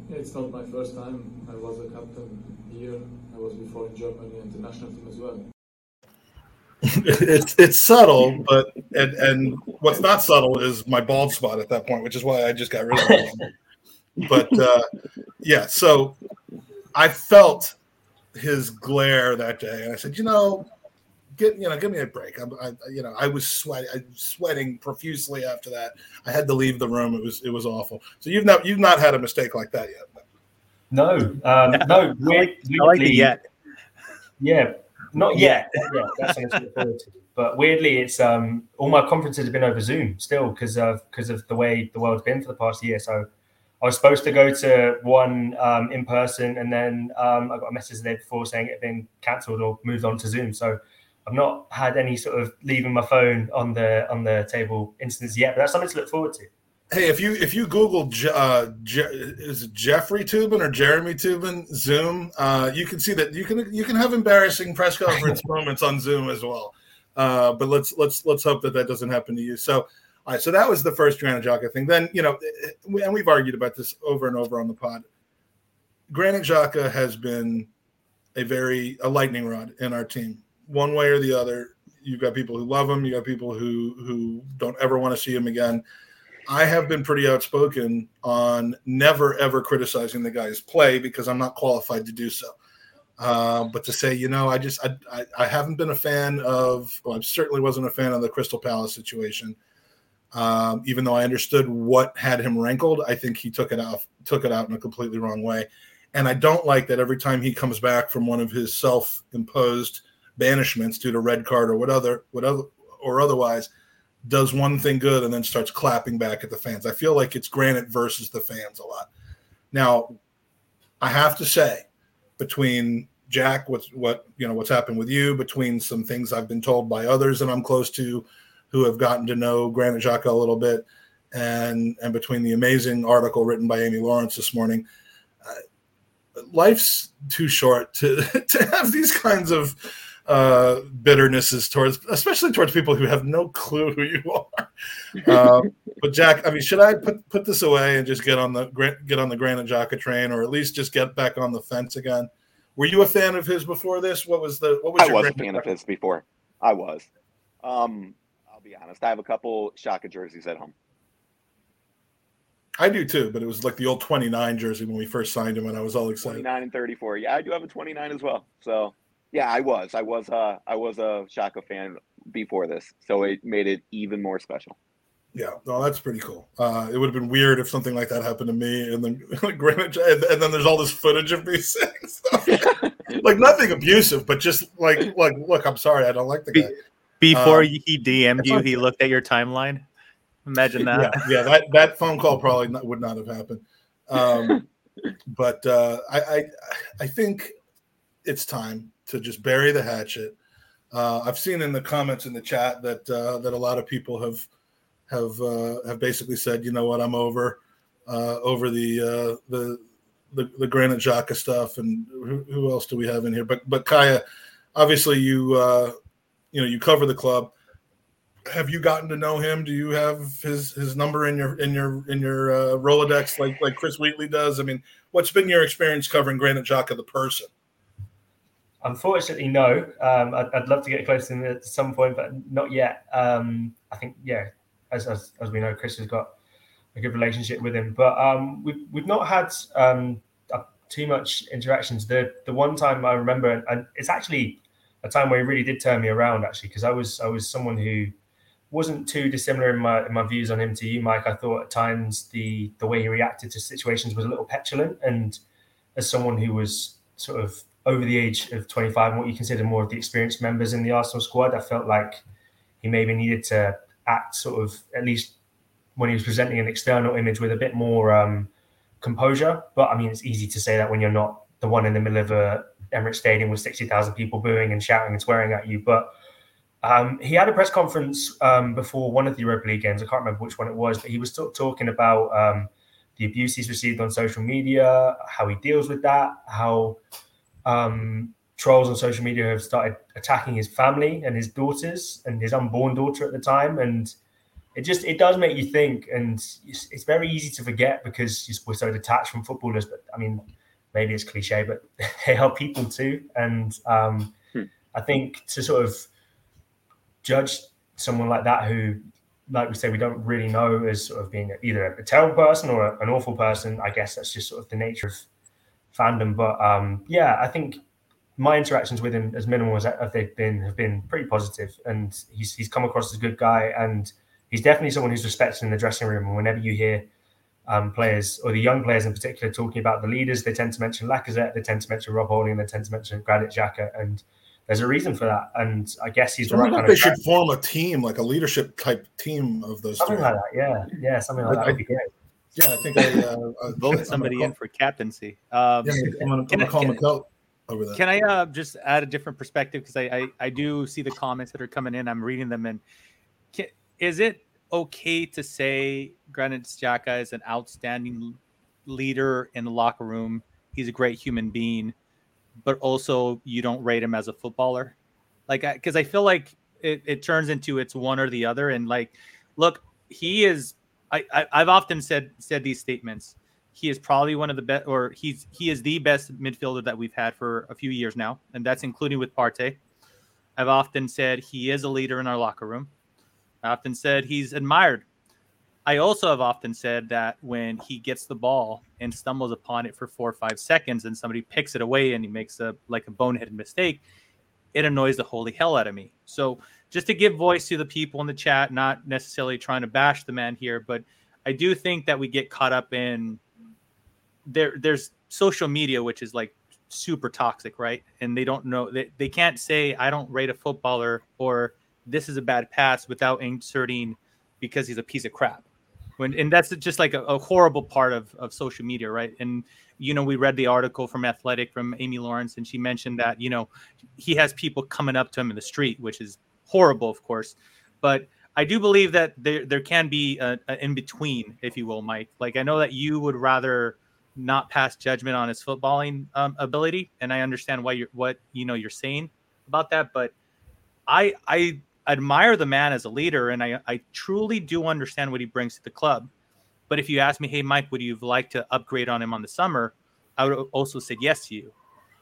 Yeah, it's not my first time. I was a captain here. I was before in Germany and the national team as well. it's it's subtle, but and, and what's not subtle is my bald spot at that point, which is why I just got rid of it. But uh, yeah, so I felt his glare that day, and I said, you know, get you know, give me a break. I'm, I, you know, I was sweating, I was sweating profusely after that. I had to leave the room. It was, it was awful. So you've not, you've not had a mistake like that yet. No, um, no, weirdly, I like it yet. Yeah, not yet. Yeah, that's but weirdly, it's um, all my conferences have been over Zoom still because of because of the way the world's been for the past year. So I was supposed to go to one um, in person, and then um, I got a message the day before saying it had been cancelled or moved on to Zoom. So I've not had any sort of leaving my phone on the on the table instance yet, but that's something to look forward to. Hey, if you if you Google uh, Je- is it Jeffrey Toobin or Jeremy Toobin Zoom, uh, you can see that you can you can have embarrassing press conference moments on Zoom as well. Uh, but let's let's let's hope that that doesn't happen to you. So, all right, so that was the first Granit Xhaka thing. Then you know, and we've argued about this over and over on the pod. Granit Xhaka has been a very a lightning rod in our team. One way or the other, you've got people who love him. You got people who who don't ever want to see him again. I have been pretty outspoken on never, ever criticizing the guy's play because I'm not qualified to do so. Uh, but to say, you know, I just I, I, I haven't been a fan of well, – I certainly wasn't a fan of the Crystal Palace situation. Um, even though I understood what had him rankled, I think he took it off, took it out in a completely wrong way. And I don't like that every time he comes back from one of his self-imposed – banishments due to red card or whatever, whatever or otherwise, does one thing good and then starts clapping back at the fans. I feel like it's Granit versus the fans a lot. Now, I have to say, between Jack, what's what you know, what's happened with you, between some things I've been told by others that I'm close to, who have gotten to know Granit Xhaka a little bit, and and between the amazing article written by Amy Lawrence this morning. Uh, life's too short to to have these kinds of uh bitternesses towards, especially towards people who have no clue who you are. Uh, but Jack, I mean, should I put put this away and just get on the get on the Granit Xhaka train, or at least just get back on the fence again? Were you a fan of his before this? What was the what was I your was a fan record? Of his before. I was. Um, I'll be honest. I have a couple Xhaka jerseys at home. I do too, but it was like the old twenty-nine jersey when we first signed him, and I was all excited. twenty-nine and thirty-four. Yeah, I do have a twenty-nine as well. So. Yeah, I was. I was uh, I was a Xhaka fan before this, so it made it even more special. Yeah, no, that's pretty cool. Uh, it would have been weird if something like that happened to me, and then like, Granit, and then there's all this footage of me saying stuff. Like nothing abusive, but just like, like, look, I'm sorry, I don't like the guy. Before um, he D M'd you, he looked at your timeline. Imagine that. Yeah, yeah that, that phone call probably not, would not have happened. Um, but uh, I, I, I think it's time to just bury the hatchet. Uh, I've seen in the comments in the chat that uh, that a lot of people have have uh, have basically said, you know what, I'm over uh, over the, uh, the the the Granit Xhaka stuff. And who, who else do we have in here? But but Kaya, obviously you uh, you know you cover the club. Have you gotten to know him? Do you have his his number in your in your in your uh, Rolodex like like Chris Wheatley does? I mean, what's been your experience covering Granit Xhaka the person? Unfortunately, no. Um, I'd, I'd love to get close to him at some point, but not yet. Um, I think, yeah, as, as as we know, Chris has got a good relationship with him. But um, we've, we've not had um, a too much interactions. The the one time I remember, and, and it's actually a time where he really did turn me around, actually, because I was I was someone who wasn't too dissimilar in my in my views on him to you, Mike. I thought at times the the way he reacted to situations was a little petulant, and as someone who was sort of over the age of twenty-five and what you consider more of the experienced members in the Arsenal squad, I felt like he maybe needed to act sort of, at least when he was presenting an external image, with a bit more um, composure. But I mean, it's easy to say that when you're not the one in the middle of a Emirates Stadium with sixty thousand people booing and shouting and swearing at you. But um, he had a press conference um, before one of the Europa League games. I can't remember which one it was, but he was t- talking about um, the abuse he's received on social media, how he deals with that, how um, trolls on social media have started attacking his family and his daughters and his unborn daughter at the time. And it just, it does make you think, and it's, it's very easy to forget because we're so detached from footballers. But I mean, maybe it's cliche, but they are people too. And um, hmm. I think to sort of judge someone like that, who, like we say, we don't really know, as sort of being either a terrible person or a, an awful person. I guess that's just sort of the nature of fandom. But um, yeah, I think my interactions with him, as minimal as they've been, have been pretty positive. And he's he's come across as a good guy, and he's definitely someone who's respected in the dressing room. And whenever you hear um, players, or the young players in particular, talking about the leaders, they tend to mention Lacazette, they tend to mention Rob Holding, they tend to mention Granit Xhaka, and there's a reason for that. And I guess he's the right kind of guy. They should form a team, like a leadership type team of those something two. Like that, yeah, yeah, something like that would be great. Yeah, I think I uh, vote somebody in for captaincy. Um, yeah, I'm gonna, I'm gonna call Mikel over there. Can I uh, just add a different perspective, because I, I I do see the comments that are coming in. I'm reading them, and can, is it okay to say Granit Xhaka is an outstanding leader in the locker room? He's a great human being, but also you don't rate him as a footballer, like, because I, I feel like it, it turns into it's one or the other. And like, look, he is. I, I I've often said said these statements. He is probably one of the best, or he's he is the best midfielder that we've had for a few years now, and that's including with Partey. I've often said he is a leader in our locker room. I often said he's admired. I also have often said that when he gets the ball and stumbles upon it for four or five seconds and somebody picks it away and he makes a like a boneheaded mistake, it annoys the holy hell out of me. So just to give voice to the people in the chat, not necessarily trying to bash the man here, but I do think that we get caught up in there. There's social media, which is like super toxic, right? And they don't know, they, they can't say, I don't rate a footballer, or this is a bad pass, without inserting because he's a piece of crap. When, and that's just like a, a horrible part of, of social media, right? And, you know, we read the article from Athletic from Amy Lawrence, and she mentioned that, you know, he has people coming up to him in the street, which is horrible, of course. But I do believe that there there can be an in-between, if you will, Mike. Like, I know that you would rather not pass judgment on his footballing um, ability, and I understand why you're, what, you know, you're saying about that. But I I... admire the man as a leader, and I, I truly do understand what he brings to the club. But if you ask me, hey, Mike, would you have liked to upgrade on him on the summer? I would have also said yes to you.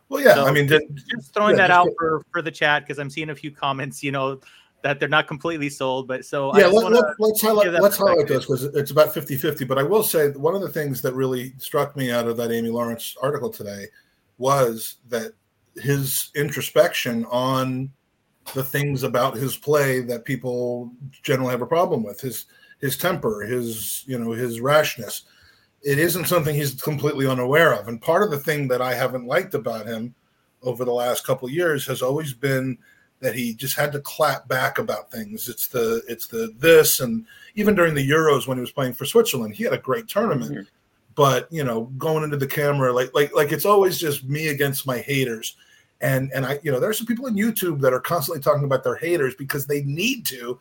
Well, yeah, so I mean, just, just throwing yeah, that just, out for, for the chat, because I'm seeing a few comments, you know, that they're not completely sold. But so, yeah, I let, let, let's highlight, let's highlight this, because it's about fifty fifty. But I will say, one of the things that really struck me out of that Amy Lawrence article today was that his introspection on the things about his play that people generally have a problem with, his his temper, his, you know, his rashness. It isn't something he's completely unaware of. And part of the thing that I haven't liked about him over the last couple of years has always been that he just had to clap back about things. It's the it's the this, and even during the Euros when he was playing for Switzerland, he had a great tournament. Mm-hmm. But, you know, going into the camera, like like like it's always just me against my haters. And and I, you know, there are some people on YouTube that are constantly talking about their haters because they need to,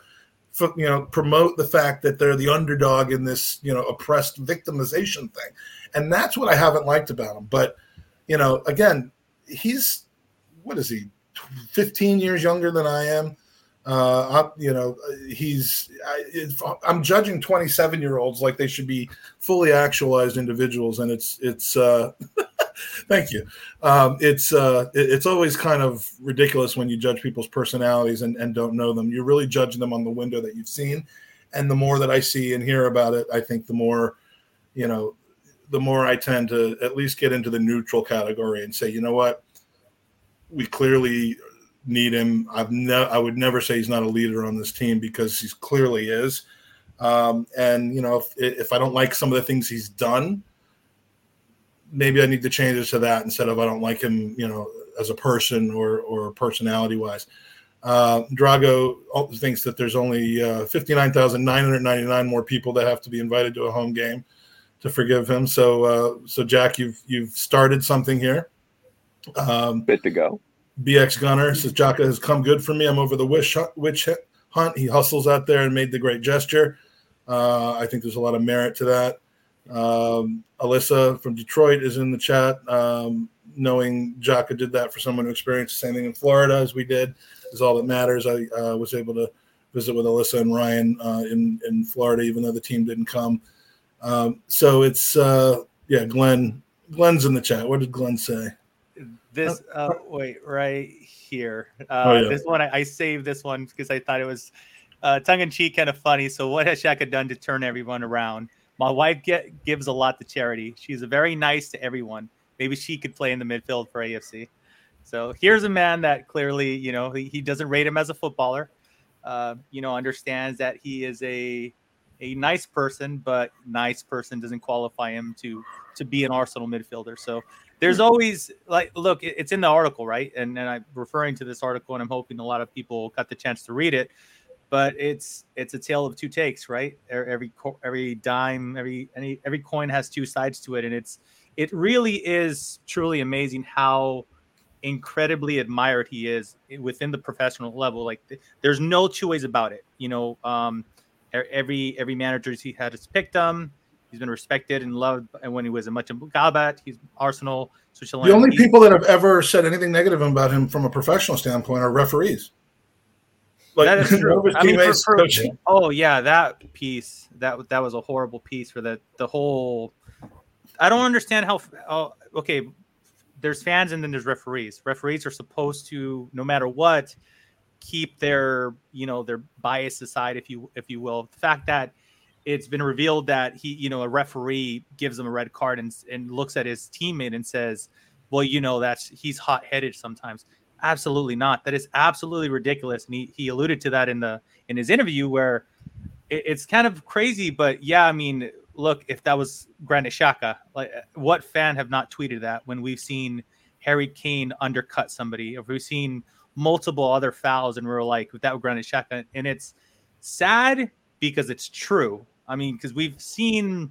you know, promote the fact that they're the underdog in this, you know, oppressed victimization thing. And that's what I haven't liked about him. But, you know, again, he's, what is he, fifteen years younger than I am. Uh, I, you know, he's, I, I'm judging twenty-seven-year-olds like they should be fully actualized individuals. And it's, it's, uh, thank you. Um, it's uh, it's always kind of ridiculous when you judge people's personalities and, and don't know them. You're really judging them on the window that you've seen. And the more that I see and hear about it, I think the more, you know, the more I tend to at least get into the neutral category and say, you know what, we clearly need him. I've no, I would never say he's not a leader on this team because he clearly is. Um, and, you know, if, if I don't like some of the things he's done, maybe I need to change it to that instead of I don't like him, you know, as a person or or personality-wise. Uh, Drago thinks that there's only uh, fifty-nine thousand nine hundred ninety-nine more people that have to be invited to a home game to forgive him. So, uh, so Jack, you've you've started something here. Um, Bit to go. B X Gunner says, Xhaka has come good for me. I'm over the wish witch hunt. He hustles out there and made the great gesture. Uh, I think there's a lot of merit to that. Um, Alyssa from Detroit is in the chat. Um, knowing Xhaka did that for someone who experienced the same thing in Florida as we did is all that matters. I uh, was able to visit with Alyssa and Ryan uh, in, in Florida, even though the team didn't come. Um, so it's, uh, yeah, Glenn. Glenn's in the chat. What did Glenn say? This, uh, wait, right here. Uh, oh, yeah. This one, I, I saved this one because I thought it was uh, tongue-in-cheek, kind of funny. So what has Xhaka done to turn everyone around? My wife get, gives a lot to charity. She's very nice to everyone. Maybe she could play in the midfield for A F C. So here's a man that clearly, you know, he, he doesn't rate him as a footballer, uh, you know, understands that he is a a nice person, but nice person doesn't qualify him to to be an Arsenal midfielder. So there's always, like, look, it, it's in the article, right? And, and I'm referring to this article, and I'm hoping a lot of people got the chance to read it. But it's it's a tale of two takes, right? Every every dime, every any every coin has two sides to it, and it's it really is truly amazing how incredibly admired he is within the professional level. Like th- there's no two ways about it. You know, um, every every manager he had has picked him. He's been respected and loved. And when he was a much in Gabat, he's Arsenal. Switzerland. The only people that have ever said anything negative about him from a professional standpoint are referees. Like, that is true. I mean, for, for, oh yeah, that piece that that was a horrible piece for the the whole. I don't understand how. Oh, okay, there's fans and then there's referees. Referees are supposed to, no matter what, keep their you know their bias aside, if you if you will. The fact that it's been revealed that he you know a referee gives him a red card and and looks at his teammate and says, well, you know that's he's hot-headed sometimes. Absolutely not. That is absolutely ridiculous. And he, he alluded to that in the in his interview where it, it's kind of crazy. But yeah, I mean, look, if that was Granit Xhaka, like what fan have not tweeted that when we've seen Harry Kane undercut somebody, if we've seen multiple other fouls and we're like, that was Granit Xhaka. And it's sad because it's true. I mean, because we've seen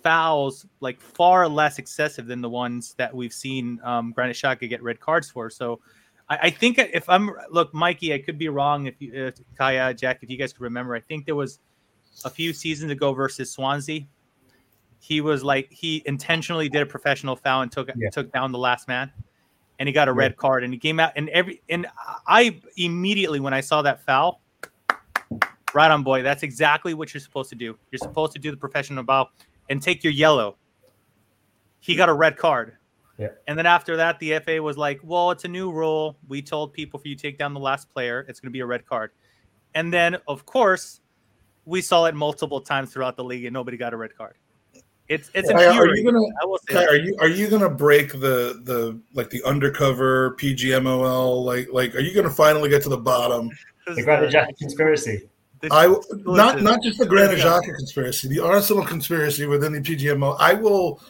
fouls like far less excessive than the ones that we've seen um, Granit Xhaka get red cards for. So I think if I'm look, Mikey, I could be wrong. If you, if Kaya, Jack, if you guys could remember, I think there was a few seasons ago versus Swansea. He was like he intentionally did a professional foul and took yeah. took down the last man, and he got a yeah. red card. And he came out and every and I immediately when I saw that foul, right on, boy, that's exactly what you're supposed to do. You're supposed to do the professional foul and take your yellow. He got a red card. Yeah. And then after that, the F A was like, well, it's a new rule. We told people if you take down the last player, it's going to be a red card. And then, of course, we saw it multiple times throughout the league and nobody got a red card. It's it's a fury. Are you gonna, I will say Kaya, are you are you going to break the the like the undercover P G M O L like like are you going to finally get to the bottom? The Granit Xhaka conspiracy. I not not just the Granit Xhaka conspiracy, the Arsenal conspiracy within the P G M O. I will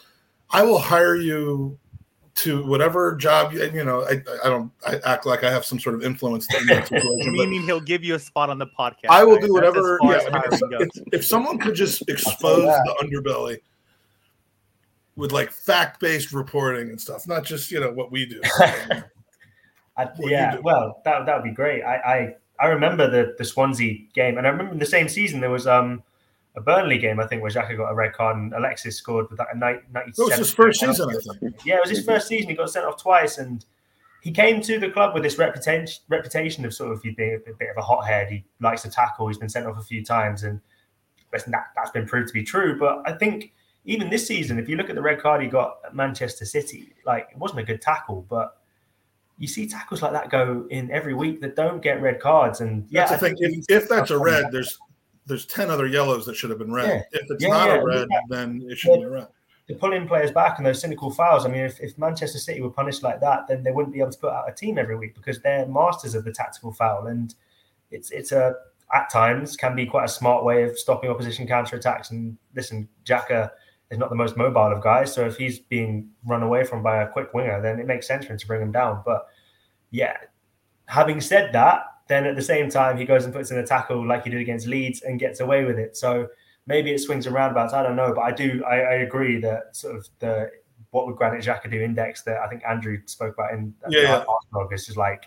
I will hire you to whatever job, you know, I, I don't I act like I have some sort of influence. Meaning he'll give you a spot on the podcast. I will right? do whatever. Yeah, I mean, if, if someone could just expose the underbelly with like fact-based reporting and stuff, not just, you know, what we do. I, what yeah, do. Well, that that would be great. I, I, I remember the, the Swansea game, and I remember in the same season there was um, a Burnley game, I think, where Xhaka got a red card and Alexis scored with that in ninety-seven. It was his first season, I think. Yeah, it was his first season. He got sent off twice, and he came to the club with this reputation reputation of sort of being a bit of a hothead. He likes to tackle. He's been sent off a few times, and that, that's been proved to be true. But I think even this season, if you look at the red card he got at Manchester City, like it wasn't a good tackle, but you see tackles like that go in every week that don't get red cards. And yeah, that's the thing. If, if that's a red, there's there's ten other yellows that should have been red. Yeah. If it's yeah, not yeah. a red, then it should yeah. be red. they're pulling players back and those cynical fouls. I mean, if, if Manchester City were punished like that, then they wouldn't be able to put out a team every week because they're masters of the tactical foul. And it's it's a at times can be quite a smart way of stopping opposition counter-attacks. And listen, Xhaka is not the most mobile of guys. So if he's being run away from by a quick winger, then it makes sense for him to bring him down. But yeah, having said that, then at the same time, he goes and puts in a tackle like he did against Leeds and gets away with it. So maybe it swings and roundabouts. I don't know, but I do. I, I agree that sort of the what would Granit Xhaka do index that I think Andrew spoke about in yeah, the yeah. Arsenal is just like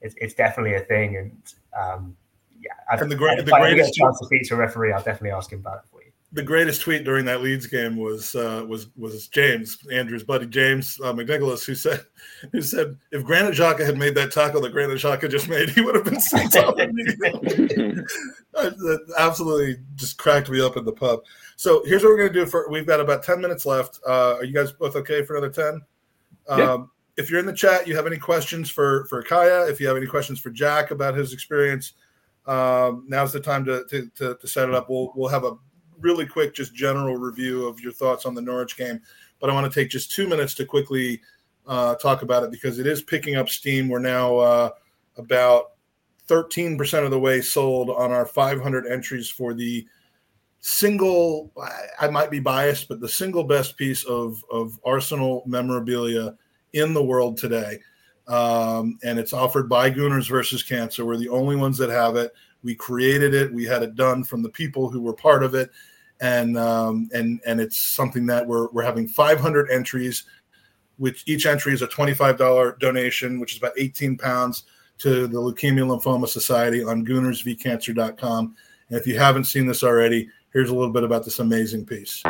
it's it's definitely a thing. And um, yeah, I've, and the great the greatest chance to speak to a referee, I'll definitely ask him about it for you. The greatest tweet during that Leeds game was uh, was was James, Andrew's buddy James uh, McNicholas, who said who said if Granit Xhaka had made that tackle that Granit Xhaka just made, he would have been sent off. That absolutely just cracked me up in the pub. So here's what we're gonna do. For we've got about ten minutes left. Uh, are you guys both okay for another ten? Um, yeah. If you're in the chat, you have any questions for for Kaya? If you have any questions for Jack about his experience, um, now's the time to to, to to set it up. We'll we'll have a really quick, just general review of your thoughts on the Norwich game. But I want to take just two minutes to quickly uh, talk about it because it is picking up steam. We're now uh, about thirteen percent of the way sold on our five hundred entries for the single, I, I might be biased, but the single best piece of, of Arsenal memorabilia in the world today. Um, and it's offered by Gooners versus Cancer. We're the only ones that have it. We created it. We had it done from the people who were part of it. And um, and and it's something that we're we're having five hundred entries, which each entry is a twenty-five dollars donation, which is about eighteen pounds to the Leukemia Lymphoma Society on gooners v cancer dot com. And if you haven't seen this already, here's a little bit about this amazing piece.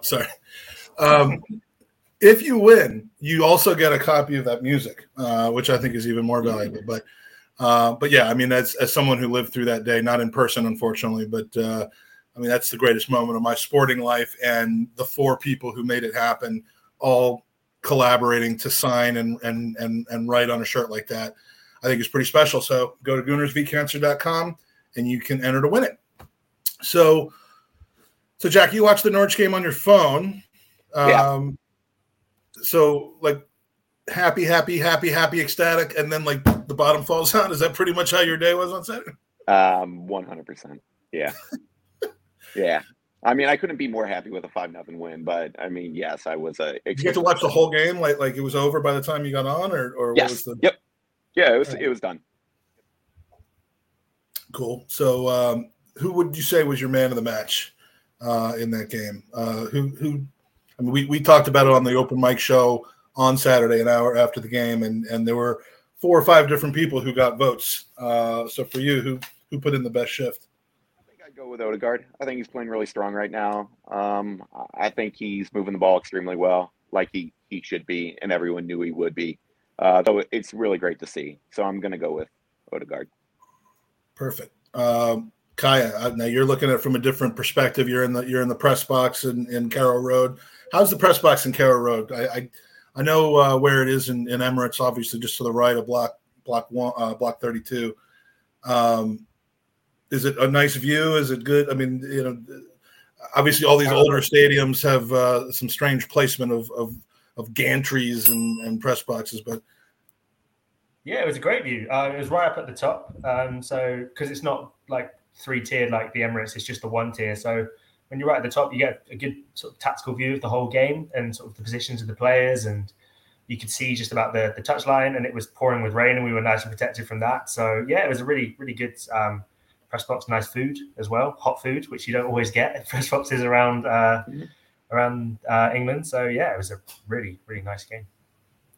Sorry. Um, if you win, you also get a copy of that music, uh, which I think is even more valuable. But, uh, but yeah, I mean, as, as someone who lived through that day, not in person, unfortunately, but uh, I mean, that's the greatest moment of my sporting life, and the four people who made it happen, all collaborating to sign and and and and write on a shirt like that, I think is pretty special. So go to gooners v cancer dot com and you can enter to win it. So. So, Jack, you watched the Norwich game on your phone. Um, yeah. So, like, happy, happy, happy, happy, ecstatic, and then, like, the bottom falls out. Is that pretty much how your day was on Saturday? Um, one hundred percent. Yeah. yeah. I mean, I couldn't be more happy with a five nothing win, but, I mean, yes, I was a – Did you get to watch the whole game? Like, like it was over by the time you got on? or, or Yes. What was the... Yep. Yeah, it was, right. It was done. Cool. So, um, who would you say was your man of the match? Uh, in that game, uh, who who, I mean, we, we talked about it on the open mic show on Saturday, an hour after the game, and, and there were four or five different people who got votes. Uh, so for you, who who put in the best shift? I think I'd go with Ødegaard. I think he's playing really strong right now. Um, I think he's moving the ball extremely well, like he he should be, and everyone knew he would be. Uh, though it's really great to see. So I'm going to go with Ødegaard. Perfect. Um, Kaya, now you're looking at it from a different perspective. You're in the you're in the press box in, in Carrow Road. How's the press box in Carrow Road? I I, I know uh, where it is in, in Emirates, obviously, just to the right, a block block one, uh, block thirty-two. Um, is it a nice view? Is it good? I mean, you know, obviously all these older stadiums have uh, some strange placement of of, of gantries and, and press boxes, but yeah, it was a great view. Uh, it was right up at the top, um, so because it's not like three tiered like the Emirates, it's just the one tier. So when you're right at the top, you get a good sort of tactical view of the whole game and sort of the positions of the players, and you could see just about the, the touchline, and it was pouring with rain and we were nice and protected from that. So yeah, it was a really, really good um, press box, nice food as well, hot food, which you don't always get at press boxes around uh, mm-hmm. around uh, England. So yeah, it was a really, really nice game.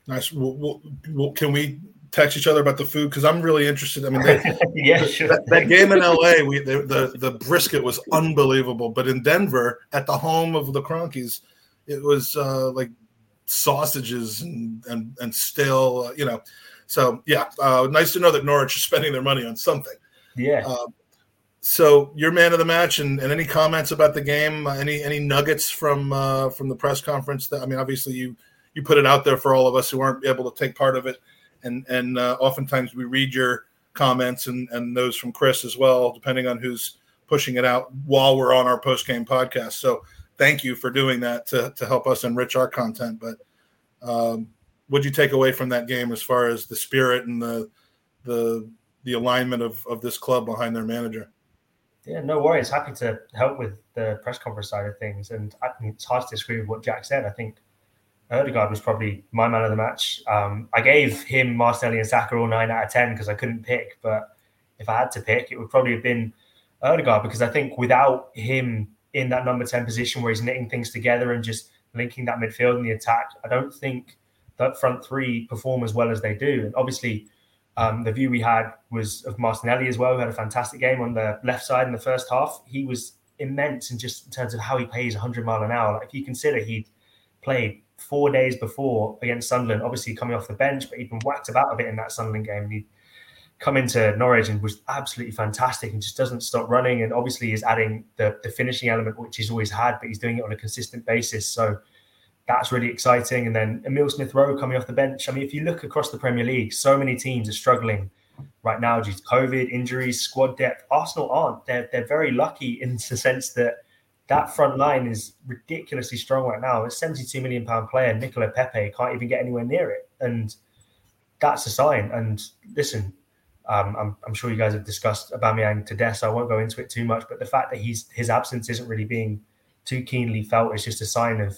Nice. Well, well, well, can we text each other about the food? Because I'm really interested. I mean, they, yeah, sure. that, that game in L A, we the, the, the brisket was unbelievable. But in Denver, at the home of the Cronkies, it was uh, like, sausages and and, and stale, uh, you know. So yeah, uh, nice to know that Norwich is spending their money on something. Yeah. Uh, so your man of the match, and, and any comments about the game? Uh, any any nuggets from uh, from the press conference? That I mean, obviously you you put it out there for all of us who aren't able to take part of it, and and uh, oftentimes we read your comments and and those from Chris as well, depending on who's pushing it out while we're on our post game podcast. So thank you for doing that to, to help us enrich our content. But um, what did you take away from that game as far as the spirit and the the the alignment of, of this club behind their manager? Yeah, no worries. Happy to help with the press conference side of things. And I think it's hard to disagree with what Jack said. I think Ødegaard was probably my man of the match. Um, I gave him, Martinelli and Saka all nine out of ten because I couldn't pick. But if I had to pick, it would probably have been Ødegaard, because I think without him in that number ten position where he's knitting things together and just linking that midfield and the attack, I don't think that front three perform as well as they do. And obviously um, the view we had was of Martinelli as well, who had a fantastic game on the left side in the first half. He was immense in just in terms of how he plays one hundred mile an hour. Like, if you consider he'd played four days before against Sunderland, obviously coming off the bench, but he'd been whacked about a bit in that Sunderland game. And he'd come into Norwich and was absolutely fantastic and just doesn't stop running. And obviously is adding the, the finishing element, which he's always had, but he's doing it on a consistent basis. So that's really exciting. And then Emile Smith-Rowe coming off the bench. I mean, if you look across the Premier League, so many teams are struggling right now due to COVID, injuries, squad depth. Arsenal aren't. They're, they're very lucky in the sense that that front line is ridiculously strong right now. A seventy-two million pounds player, Nicola Pepe, can't even get anywhere near it. And that's a sign. And listen, Um, I'm, I'm sure you guys have discussed Aubameyang to death, so I won't go into it too much. But the fact that he's his absence isn't really being too keenly felt is just a sign of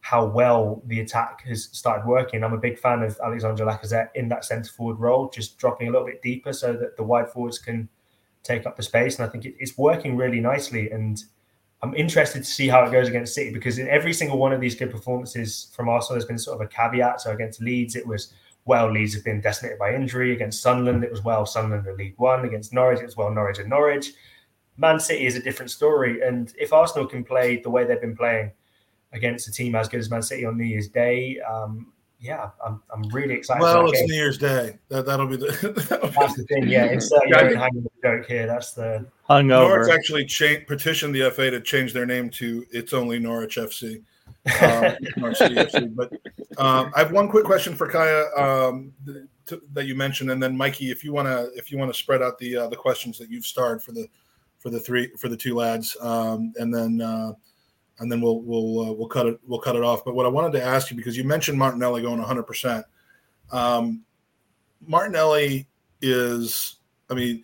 how well the attack has started working. I'm a big fan of Alexandre Lacazette in that centre-forward role, just dropping a little bit deeper so that the wide forwards can take up the space. And I think it, it's working really nicely. And I'm interested to see how it goes against City, because in every single one of these good performances from Arsenal, there's been sort of a caveat. So against Leeds, it was... Well, Leeds have been decimated by injury. Against Sunderland, it was well, Sunderland in League One. Against Norwich, it was well, Norwich and Norwich. Man City is a different story. And if Arsenal can play the way they've been playing against a team as good as Man City on New Year's Day, um, yeah, I'm I'm really excited. Well, it's game. New Year's Day. That, that'll be the... That'll That's be the thing, yeah. It's uh, yeah, you don't hang with the joke here. That's the... Hungover. Norwich actually cha- petitioned the F A to change their name to It's Only Norwich F C. um, but um, I have one quick question for Kaya um, th- to, that you mentioned, and then Mikey, if you want to, if you want to spread out the uh, the questions that you've starred for the for the three for the two lads, um, and then uh, and then we'll we'll uh, we'll cut it we'll cut it off. But what I wanted to ask you, because you mentioned Martinelli going one hundred percent, um, Martinelli is, I mean,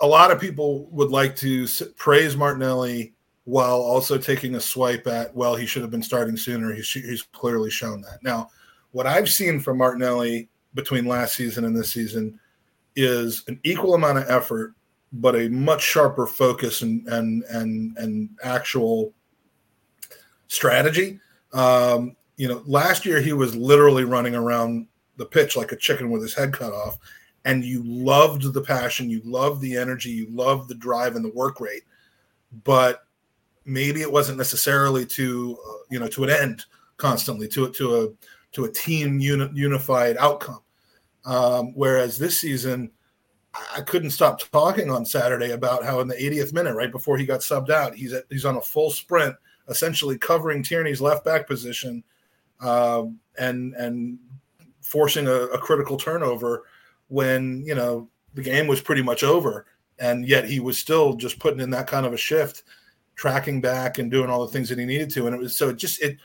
a lot of people would like to praise Martinelli while also taking a swipe at, well, he should have been starting sooner. He's, he's clearly shown that. Now, what I've seen from Martinelli between last season and this season is an equal amount of effort, but a much sharper focus and and and, and actual strategy. Um, you know, last year he was literally running around the pitch like a chicken with his head cut off, and you loved the passion, you loved the energy, you loved the drive and the work rate, but maybe it wasn't necessarily to, uh, you know, to an end constantly, to to a to a team uni- unified outcome. Um, whereas this season, I couldn't stop talking on Saturday about how in the eightieth minute, right before he got subbed out, he's at, he's on a full sprint, essentially covering Tierney's left back position, um, and and forcing a, a critical turnover when, you know, the game was pretty much over, and yet he was still just putting in that kind of a shift, tracking back and doing all the things that he needed to. And it was so it just it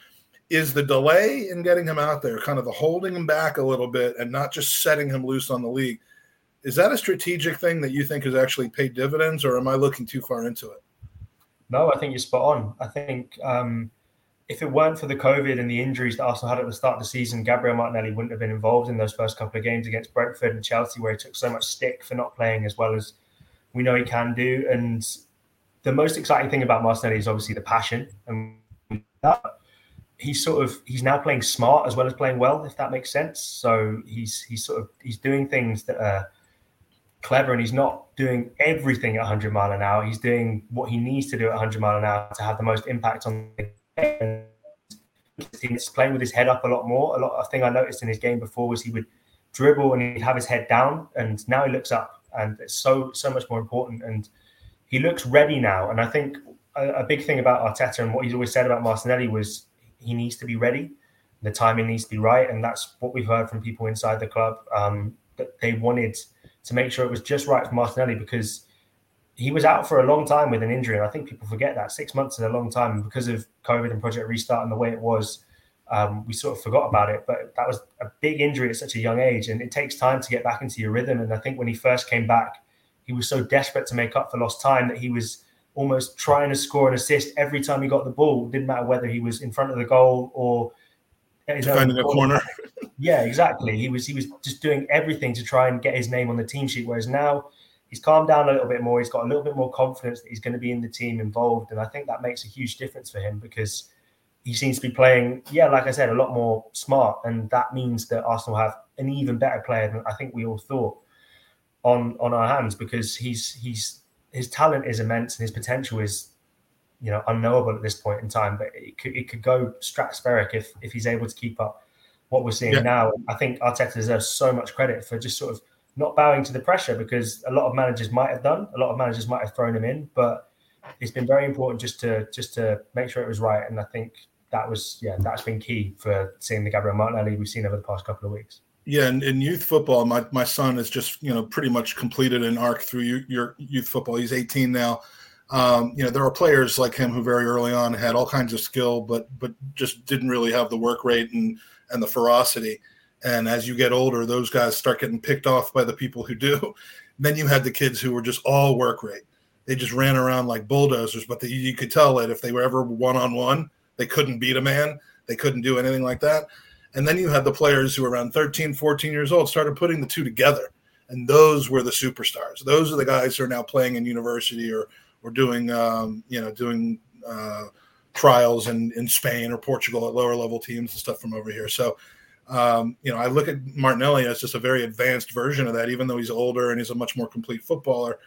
is the delay in getting him out there, kind of the holding him back a little bit and not just setting him loose on the league. Is that a strategic thing that you think has actually paid dividends, or am I looking too far into it? No, I think you're spot on. I think um, if it weren't for the COVID and the injuries that Arsenal had at the start of the season, Gabriel Martinelli wouldn't have been involved in those first couple of games against Brentford and Chelsea, where he took so much stick for not playing as well as we know he can do. And the most exciting thing about Martinelli is obviously the passion, and that he's sort of he's now playing smart as well as playing well, if that makes sense. So he's he's sort of he's doing things that are clever, and he's not doing everything at one hundred mile an hour. He's doing what he needs to do at one hundred mile an hour to have the most impact on the game. He's playing with his head up a lot more. A lot of thing I noticed in his game before was he would dribble and he'd have his head down, and now he looks up, and it's so so much more important. And he looks ready now. And I think a, a big thing about Arteta and what he's always said about Martinelli was he needs to be ready. The timing needs to be right, and that's what we've heard from people inside the club, um, that they wanted to make sure it was just right for Martinelli, because he was out for a long time with an injury. And I think people forget that. Six months is a long time. And because of COVID and Project Restart and the way it was, um, we sort of forgot about it. But that was a big injury at such a young age, and it takes time to get back into your rhythm. And I think when he first came back, he was so desperate to make up for lost time that he was almost trying to score an assist every time he got the ball. It didn't matter whether he was in front of the goal or at his own corner. Yeah, exactly. He was he was just doing everything to try and get his name on the team sheet, whereas now he's calmed down a little bit more. He's got a little bit more confidence that he's going to be in the team involved, and I think that makes a huge difference for him, because he seems to be playing, yeah, like I said, a lot more smart, and that means that Arsenal have an even better player than I think we all thought on on our hands, because he's he's his talent is immense and his potential is, you know, unknowable at this point in time, but it could it could go stratospheric if if he's able to keep up what we're seeing yeah. now. I think Arteta deserves so much credit for just sort of not bowing to the pressure, because a lot of managers might have done, a lot of managers might have thrown him in, but it's been very important just to just to make sure it was right. And I think that was, yeah, that's been key for seeing the Gabriel Martinelli we've seen over the past couple of weeks. Yeah, and in youth football, my, my son has just, you know, pretty much completed an arc through you, your youth football. He's eighteen now. Um, you know, there are players like him who very early on had all kinds of skill, but but just didn't really have the work rate and and the ferocity. And as you get older, those guys start getting picked off by the people who do. Then you had the kids who were just all work rate. They just ran around like bulldozers, but the, you could tell that if they were ever one-on-one, they couldn't beat a man. They couldn't do anything like that. And then you had the players who were around thirteen, fourteen years old started putting the two together. And those were the superstars. Those are the guys who are now playing in university or or doing, um, you know, doing uh, trials in, in Spain or Portugal at lower level teams and stuff from over here. So, um, you know, I look at Martinelli as just a very advanced version of that, even though he's older and he's a much more complete footballer.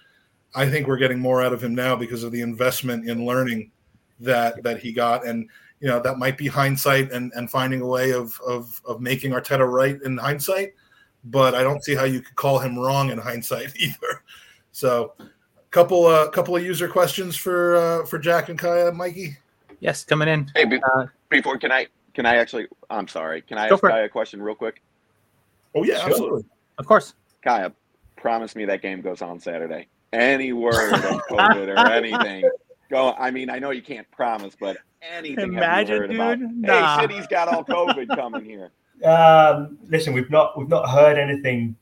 I think we're getting more out of him now because of the investment in learning that that he got. And, you know, that might be hindsight and, and finding a way of, of of making Arteta right in hindsight, but I don't see how you could call him wrong in hindsight either. So couple a uh, couple of user questions for uh, for Jack and Kaya. Mikey? Yes, coming in. Hey, be- uh, before can I can I actually I'm sorry, can I ask Kaya a question real quick? Oh yeah, sure. Absolutely. Of course. Kaya, promise me that game goes on Saturday. Any word of COVID or anything. Go. I mean, I know you can't promise, but anything. Imagine, have you heard dude. About? Nah. Hey, City's got all COVID coming here. Um, listen, we've not we've not heard anything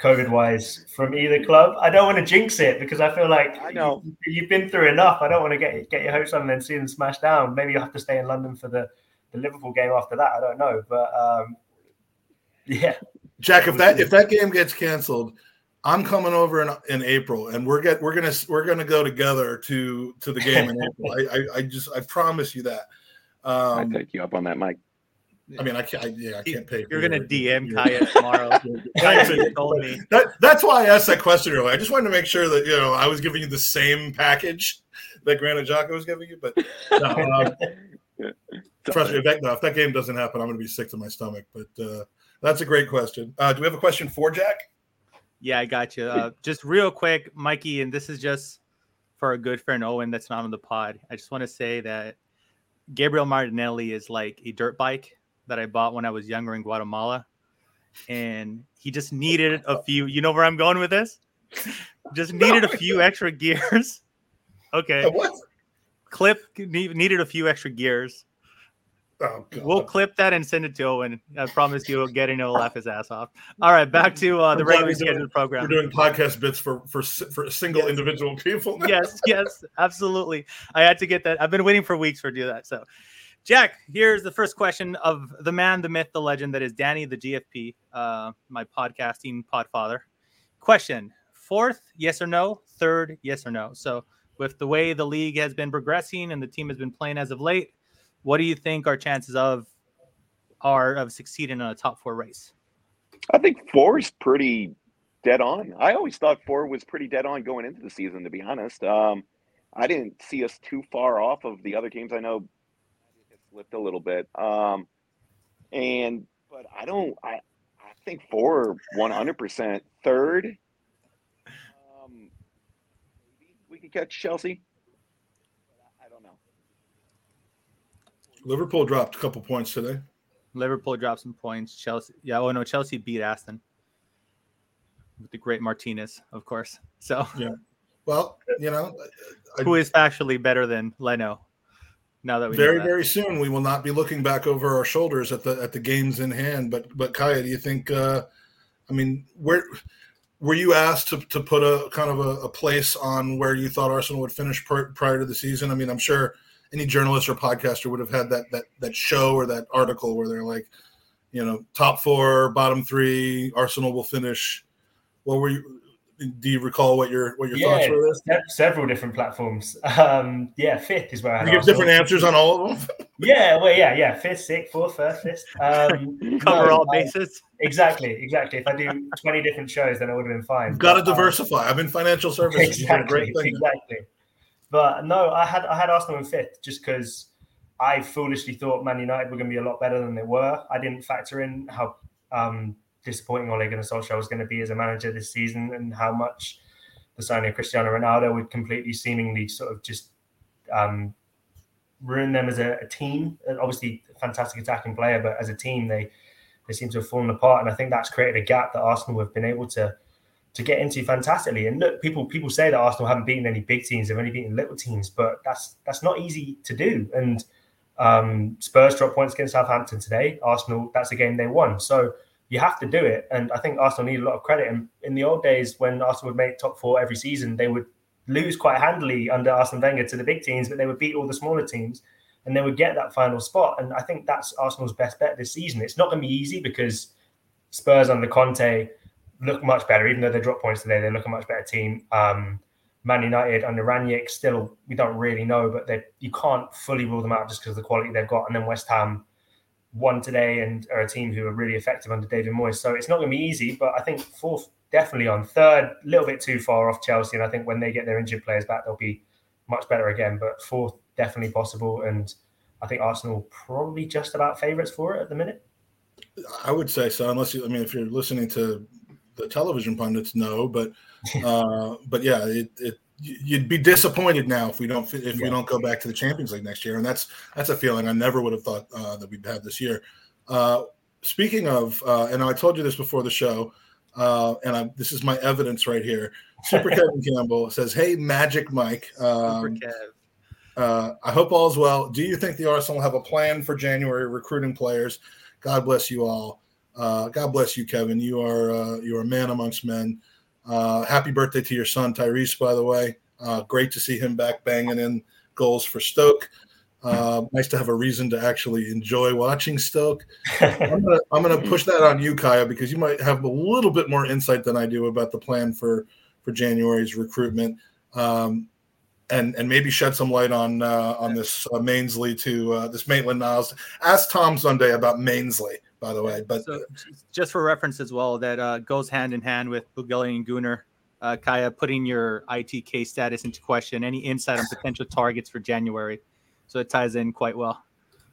COVID-wise from either club. I don't want to jinx it because I feel like I know. You, you've been through enough. I don't want to get get your hopes up and then see them smashed down. Maybe you'll have to stay in London for the, the Liverpool game after that. I don't know, but um, yeah. Jack, if that if that game gets canceled, I'm coming over in, in April, and we're get we're gonna we're gonna go together to to the game in April. I, I I just I promise you that. Um, I take you up on that, Mike. I mean, I can't. I, yeah, I can't pay. You're gonna D M Kaya tomorrow. Kaya told me that, that's why I asked that question earlier. I just wanted to make sure that you know I was giving you the same package that Granit Xhaka was giving you. But no, um, trust me, if that, no, if that game doesn't happen, I'm gonna be sick to my stomach. But uh, that's a great question. Uh, do we have a question for Jack? Yeah, I got you. Uh, just real quick, Mikey, and this is just for a good friend, Owen, that's not on the pod. I just want to say that Gabriel Martinelli is like a dirt bike that I bought when I was younger in Guatemala. and he just needed a few. You know where I'm going with this? Just needed no. a few extra gears. Okay. What? Clip needed a few extra gears. Oh, God. We'll clip that and send it to Owen. I promise you, getting he'll laugh his ass off. All right, back to uh, the regular scheduled program. We're doing podcast bits for for for single yes. individual people. yes, yes, absolutely. I had to get that. I've been waiting for weeks for do that. So, Jack, here's the first question of the man, the myth, the legend that is Danny, the G F P, uh, my podcasting podfather. Question: fourth, yes or no? Third, yes or no? So, with the way the league has been progressing and the team has been playing as of late, what do you think our chances of are of succeeding in a top four race? I think four is pretty dead on. I always thought four was pretty dead on going into the season, to be honest. Um, I didn't see us too far off of the other teams. I know it slipped a little bit. Um, and but I don't I, I think four one hundred percent. Third, um, maybe we could catch Chelsea. Liverpool dropped a couple points today. Liverpool dropped some points. Chelsea, yeah, oh no, Chelsea beat Aston with the great Martinez, of course. So, yeah, well, you know, I, who is actually better than Leno? Now that we very, know that. very soon we will not be looking back over our shoulders at the at the games in hand. But but Kaya, do you think? Uh, I mean, where were you asked to to put a kind of a, a place on where you thought Arsenal would finish pr- prior to the season? I mean, I'm sure any journalist or podcaster would have had that that that show or that article where they're like, you know, top four, bottom three, Arsenal will finish. What were you? Do you recall what your what your yeah, thoughts were? Se- several different platforms. Um, yeah, fifth is where I had. You give Arsenal. Different answers on all of them. yeah, well, yeah, yeah, fifth, sixth, fourth, first, fifth. Um, Cover no, all bases. I, exactly, exactly. If I do twenty different shows, then I would have been fine. You've got to diversify. Um, I'm in financial services. Exactly, you did a great thing. Exactly. But no, I had I had Arsenal in fifth just because I foolishly thought Man United were going to be a lot better than they were. I didn't factor in how um, disappointing Ole Gunnar Solskjaer was going to be as a manager this season and how much the signing of Cristiano Ronaldo would completely seemingly sort of just um, ruin them as a, a team. And obviously, a fantastic attacking player, but as a team, they, they seem to have fallen apart. And I think that's created a gap that Arsenal have been able to to get into fantastically. And look, people people say that Arsenal haven't beaten any big teams, they've only beaten little teams, but that's that's not easy to do. And um, Spurs dropped points against Southampton today. Arsenal, that's a game they won. So you have to do it. And I think Arsenal need a lot of credit. And in the old days when Arsenal would make top four every season, they would lose quite handily under Arsene Wenger to the big teams, but they would beat all the smaller teams and they would get that final spot. And I think that's Arsenal's best bet this season. It's not going to be easy because Spurs under Conte look much better, even though they dropped points today. They look a much better team. Um, Man United under Ranić, still, we don't really know, but they you can't fully rule them out just because of the quality they've got. And then West Ham won today and are a team who are really effective under David Moyes. So it's not going to be easy, but I think fourth definitely on. Third, a little bit too far off Chelsea. And I think when they get their injured players back, they'll be much better again. But fourth, definitely possible. And I think Arsenal probably just about favourites for it at the minute. I would say so, unless you, I mean, if you're listening to the television pundits know, but uh, but yeah, it, it you'd be disappointed now if we don't if yeah. we don't go back to the Champions League next year, and that's that's a feeling I never would have thought uh, that we'd have this year. Uh, speaking of, uh, and I told you this before the show, uh, and I, this is my evidence right here. Super Kevin Campbell says, "Hey, Magic Mike, um, Super Kev. Uh, I hope all's well. Do you think the Arsenal have a plan for January recruiting players? God bless you all." Uh, God bless you, Kevin. You are uh, you are a man amongst men. Uh, happy birthday to your son, Tyrese, by the way. Uh, great to see him back banging in goals for Stoke. Uh, nice to have a reason to actually enjoy watching Stoke. I'm gonna, I'm gonna push that on you, Kaya, because you might have a little bit more insight than I do about the plan for, for January's recruitment, um, and and maybe shed some light on uh, on this uh, Mainsley to uh, this Maitland-Niles. Ask Tom Sunday about Mainsley, by the way. But so, just for reference as well, that uh, goes hand in hand with Bulgarian Gunner. Uh, Kaya, putting your I T K status into question, any insight on potential targets for January. So it ties in quite well.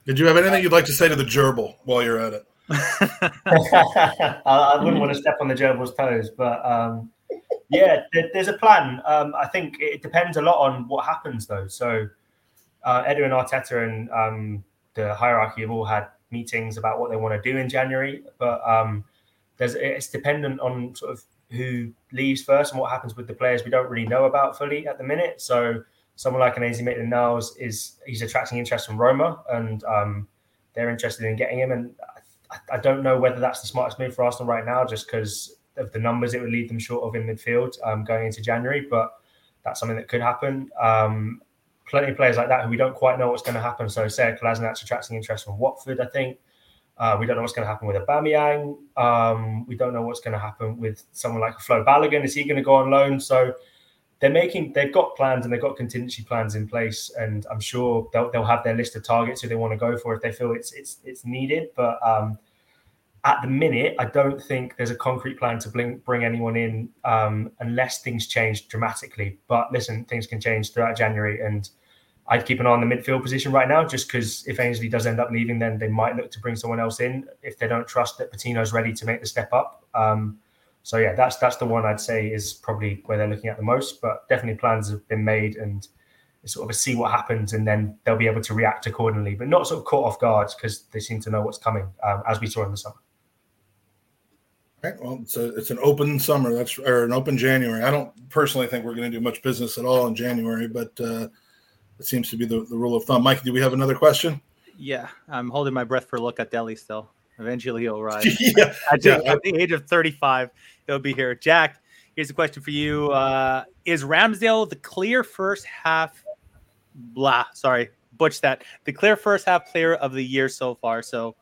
Did you have anything you'd like to say to the gerbil while you're at it? I, I wouldn't want to step on the gerbil's toes, but um, yeah, there, there's a plan. Um, I think it depends a lot on what happens, though. So uh, Edu and Arteta and um, the hierarchy have all had meetings about what they want to do in January, but um, there's it's dependent on sort of who leaves first and what happens with the players we don't really know about fully at the minute. So someone like an Eze Maitland-Niles is he's attracting interest from Roma, and um, they're interested in getting him. And I, I don't know whether that's the smartest move for Arsenal right now, just because of the numbers it would leave them short of in midfield um, going into January. But that's something that could happen. Um, plenty of players like that who we don't quite know what's going to happen. So Sead Kolasinac attracting interest from Watford, I think. Uh, we don't know what's going to happen with Aubameyang. Um, we don't know what's going to happen with someone like Flo Balogun. Is he going to go on loan? So they're making, they've got plans and they've got contingency plans in place. And I'm sure they'll, they'll have their list of targets who they want to go for if they feel it's it's it's needed. But um, at the minute, I don't think there's a concrete plan to bring, bring anyone in um, unless things change dramatically. But listen, things can change throughout January, and I'd keep an eye on the midfield position right now, just because if Ainsley does end up leaving, then they might look to bring someone else in if they don't trust that Patino's ready to make the step up. Um, so, yeah, that's that's the one I'd say is probably where they're looking at the most. But definitely plans have been made, and it's sort of a see what happens, and then they'll be able to react accordingly, but not sort of caught off guard because they seem to know what's coming, um, as we saw in the summer. Okay, well, it's, a, it's an open summer, that's or an open January. I don't personally think we're going to do much business at all in January, but uh... it seems to be the, the rule of thumb. Mike, do we have another question? Yeah, I'm holding my breath for Locatelli still. Eventually he'll arrive. yeah, I, I think, yeah. At the age of thirty-five, he'll be here. Jack, here's a question for you. Uh, is Ramsdale the clear first half blah, sorry, butch that. The clear first half player of the year so far. So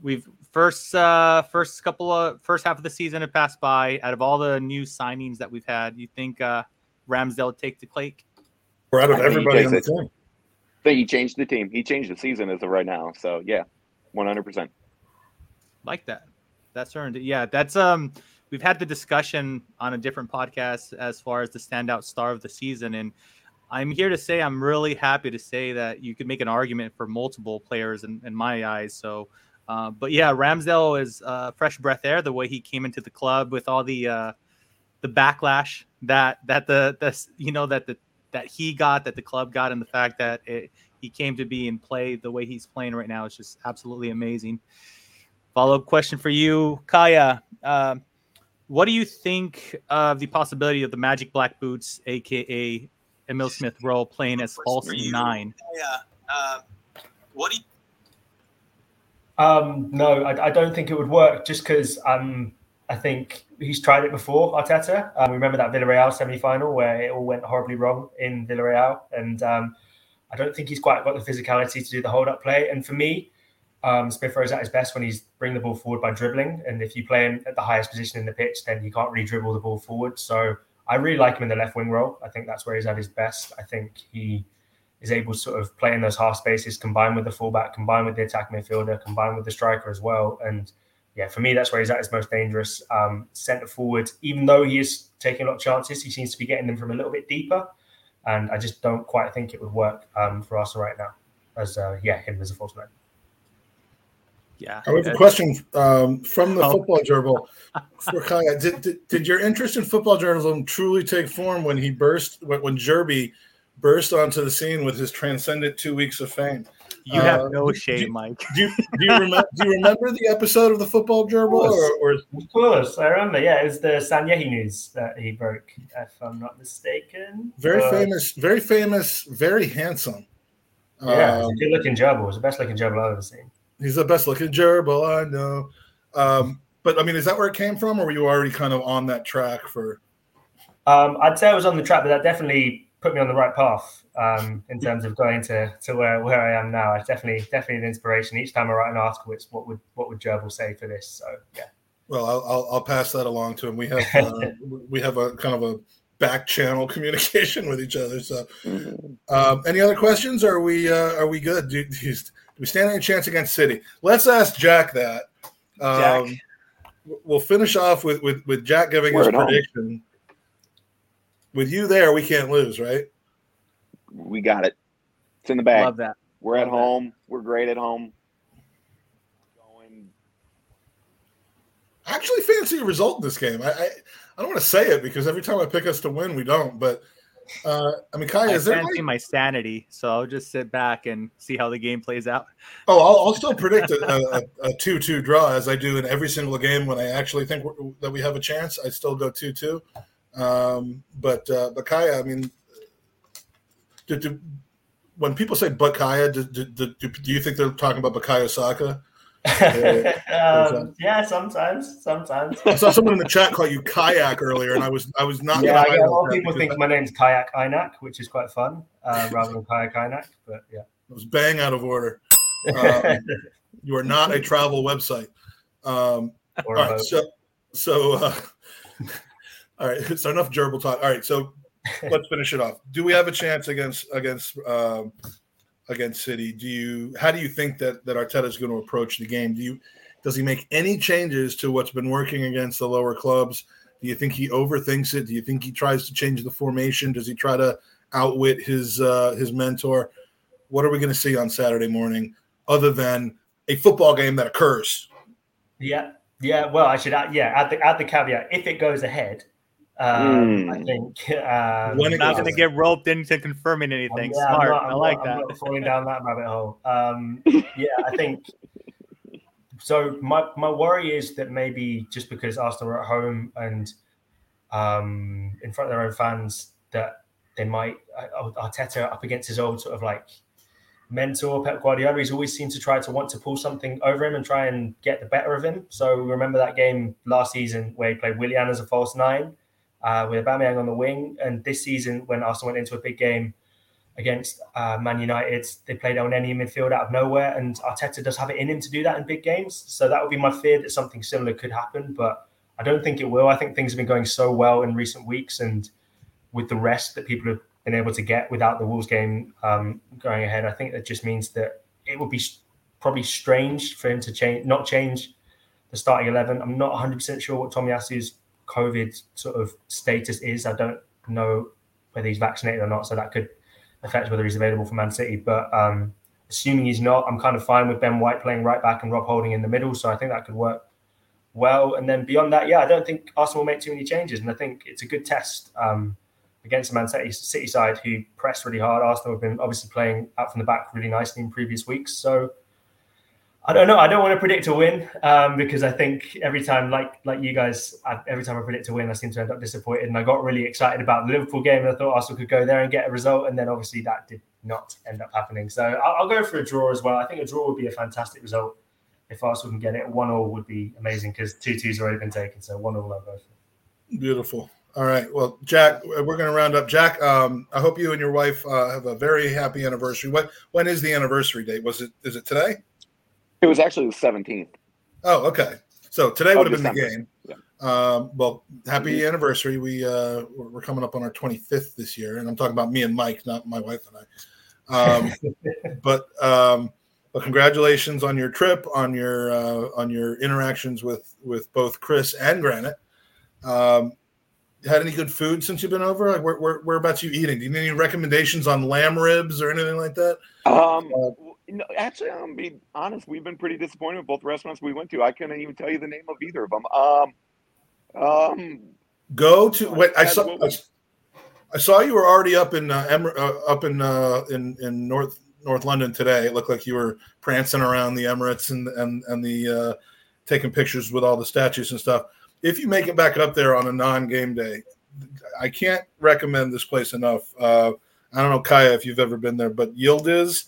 we've first uh, first couple of first half of the season have passed by. Out of all the new signings that we've had, you think uh, Ramsdale would take the cake? We're out of I everybody on the team. I think he changed the team. He changed the season as of right now. So, yeah, one hundred percent. Like that. That's earned. Yeah, that's um. We've had the discussion on a different podcast as far as the standout star of the season. And I'm here to say I'm really happy to say that you could make an argument for multiple players in, in my eyes. So, uh, but, yeah, Ramsdale is uh, fresh breath air, the way he came into the club with all the uh, the backlash that, that the, the, you know, that the, that he got, that the club got, and the fact that it, he came to be and play the way he's playing right now is just absolutely amazing. Follow-up question for you, Kaya. Uh, what do you think of the possibility of the Magic Black Boots, a k a. Emil Smith Rowe, playing as false nine? Yeah. Uh, what do you... Um, no, I, I don't think it would work, just because um, I think... he's tried it before, Arteta. Um, we remember that Villarreal semi-final where it all went horribly wrong in Villarreal. And um, I don't think he's quite got the physicality to do the hold-up play. And for me, um, Smith Rowe's at his best when he's bringing the ball forward by dribbling. And if you play him at the highest position in the pitch, then you can't really dribble the ball forward. So I really like him in the left wing role. I think that's where he's at his best. I think he is able to sort of play in those half spaces, combined with the fullback, combined with the attack midfielder, combined with the striker as well. And yeah, for me, that's where he's at his most dangerous. Um, centre forward, even though he is taking a lot of chances, he seems to be getting them from a little bit deeper. And I just don't quite think it would work um, for Arsenal right now. As uh, yeah, him as a false nine. Yeah. I have a question um, from the oh. Football Journal for Kaya. Did, did did your interest in football journalism truly take form when he burst when, when Jerby burst onto the scene with his transcendent two weeks of fame? You have uh, no shame, do, Mike. Do, do, you remember, do you remember the episode of the Football Gerbil? Of, or, or... of course, I remember. Yeah, it was the Sanyehi news that he broke, if I'm not mistaken. Very uh, famous, very famous, very handsome. Yeah, um, he's a good-looking gerbil. He's the best-looking gerbil I've ever seen. He's the best-looking gerbil, I know. Um, but, I mean, is that where it came from, or were you already kind of on that track for um, – I'd say I was on the track, but that definitely – put me on the right path um, in terms of going to, to where, where I am now. It's definitely definitely an inspiration. Each time I write an article, it's what would what would Gerbil say for this? So yeah. Well, I'll I'll pass that along to him. We have uh, we have a kind of a back channel communication with each other. So, um, any other questions? Are we uh, are we good? Do, do, you, do we stand any chance against City? Let's ask Jack that. Um, Jack. We'll finish off with with, with Jack giving Word his on. prediction. With you there, we can't lose, right? We got it. It's in the bag. Love that. We're Love at home. That. We're great at home. Going. I actually fancy a result in this game. I, I I don't want to say it because every time I pick us to win, we don't. But Uh, I mean, Kaya, I is there fancy like... my sanity, so I'll just sit back and see how the game plays out. Oh, I'll, I'll still predict a two two draw as I do in every single game when I actually think we're, that we have a chance. I still go two two. Um, but uh, but Kaya, I mean, do, do, when people say "but Kaya," do, do, do, do you think they're talking about Bukayo Saka? um, yeah, sometimes, sometimes. I saw someone in the chat call you Kayak earlier, and I was, I was not. Yeah, I get a lot of people think that. My name's Kaya Kaynak, which is quite fun, uh, rather than Kaya Kaynak. But yeah, it was bang out of order. Um, you are not a travel website. Um, all right, so, so uh, all right, so enough gerbil talk. All right, so let's finish it off. Do we have a chance against against? Um, Against City, do you? How do you think that that Arteta is going to approach the game? Do you? Does he make any changes to what's been working against the lower clubs? Do you think he overthinks it? Do you think he tries to change the formation? Does he try to outwit his uh, his mentor? What are we going to see on Saturday morning, other than a football game that occurs? Yeah, yeah. Well, I should add, yeah add the add the caveat if it goes ahead. Um, mm. I think um, we're not going to get roped into confirming anything. Um, yeah, Smart, not, I like not, that. I'm not falling down that rabbit hole. Um, yeah, I think so. My my worry is that maybe just because Arsenal are at home and um, in front of their own fans, that they might Arteta up against his old sort of like mentor Pep Guardiola. He's always seemed to try to want to pull something over him and try and get the better of him. So remember that game last season where he played Willian as a false nine. Uh, with Aubameyang on the wing, and this season when Arsenal went into a big game against uh, Man United, they played El Neni in midfield out of nowhere, and Arteta does have it in him to do that in big games. So that would be my fear that something similar could happen, but I don't think it will. I think things have been going so well in recent weeks, and with the rest that people have been able to get without the Wolves game um, going ahead, I think that just means that it would be probably strange for him to change, not change the starting eleven. I'm not one hundred percent sure what Tomiyasu's COVID sort of status is. I don't know whether he's vaccinated or not, so that could affect whether he's available for Man City. But um, assuming he's not, I'm kind of fine with Ben White playing right back and Rob Holding in the middle, so I think that could work well. And then beyond that, yeah, I don't think Arsenal will make too many changes, and I think it's a good test um, against the Man City side who pressed really hard. Arsenal have been obviously playing out from the back really nicely in previous weeks, so I don't know. I don't want to predict a win um, because I think every time, like like you guys, I, every time I predict a win, I seem to end up disappointed. And I got really excited about the Liverpool game, and I thought Arsenal could go there and get a result. And then obviously that did not end up happening. So I'll, I'll go for a draw as well. I think a draw would be a fantastic result. If Arsenal can get it, one all would be amazing because two two's already been taken. So one all I'll go for. Beautiful. All right. Well, Jack, we're going to round up. Jack, um, I hope you and your wife uh, have a very happy anniversary. What when is the anniversary date? Was it is it today? It was actually the seventeenth. Oh, okay. So today would have been the game. Yeah. Um, well, happy mm-hmm. anniversary. We, uh, we're coming up on our twenty-fifth this year, and I'm talking about me and Mike, not my wife and I. Um, but, um, well, congratulations on your trip, on your uh, on your interactions with, with both Chris and Granit. Um, had any good food since you've been over? Like, where, where, whereabouts are you eating? Do you need any recommendations on lamb ribs or anything like that? Um uh, No, actually, I'm gonna be honest. We've been pretty disappointed with both restaurants we went to. I couldn't even tell you the name of either of them. Um, um, Go to wait. I saw. I, was, I saw you were already up in uh, Emer- uh, up in uh, in in North North London today. It looked like you were prancing around the Emirates and and and the uh, taking pictures with all the statues and stuff. If you make it back up there on a non-game day, I can't recommend this place enough. Uh, I don't know, Kaya, if you've ever been there, but Yildiz.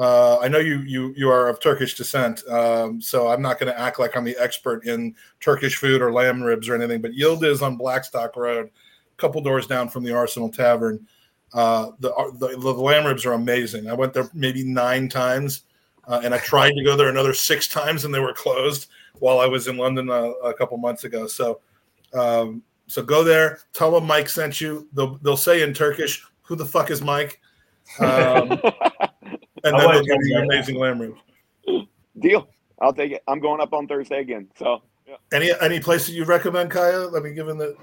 Uh, I know you, you you are of Turkish descent, um, so I'm not going to act like I'm the expert in Turkish food or lamb ribs or anything, but Yildiz on Blackstock Road, a couple doors down from the Arsenal Tavern. Uh, the, the the lamb ribs are amazing. I went there maybe nine times, uh, and I tried to go there another six times, and they were closed while I was in London a, a couple months ago. So um, so go there. Tell them Mike sent you. They'll, they'll say in Turkish, who the fuck is Mike? Um And I then they'll give you amazing lamb ribs. Deal. I'll take it. I'm going up on Thursday again. So, yeah. Any any places you recommend, Kaya? I mean, given that,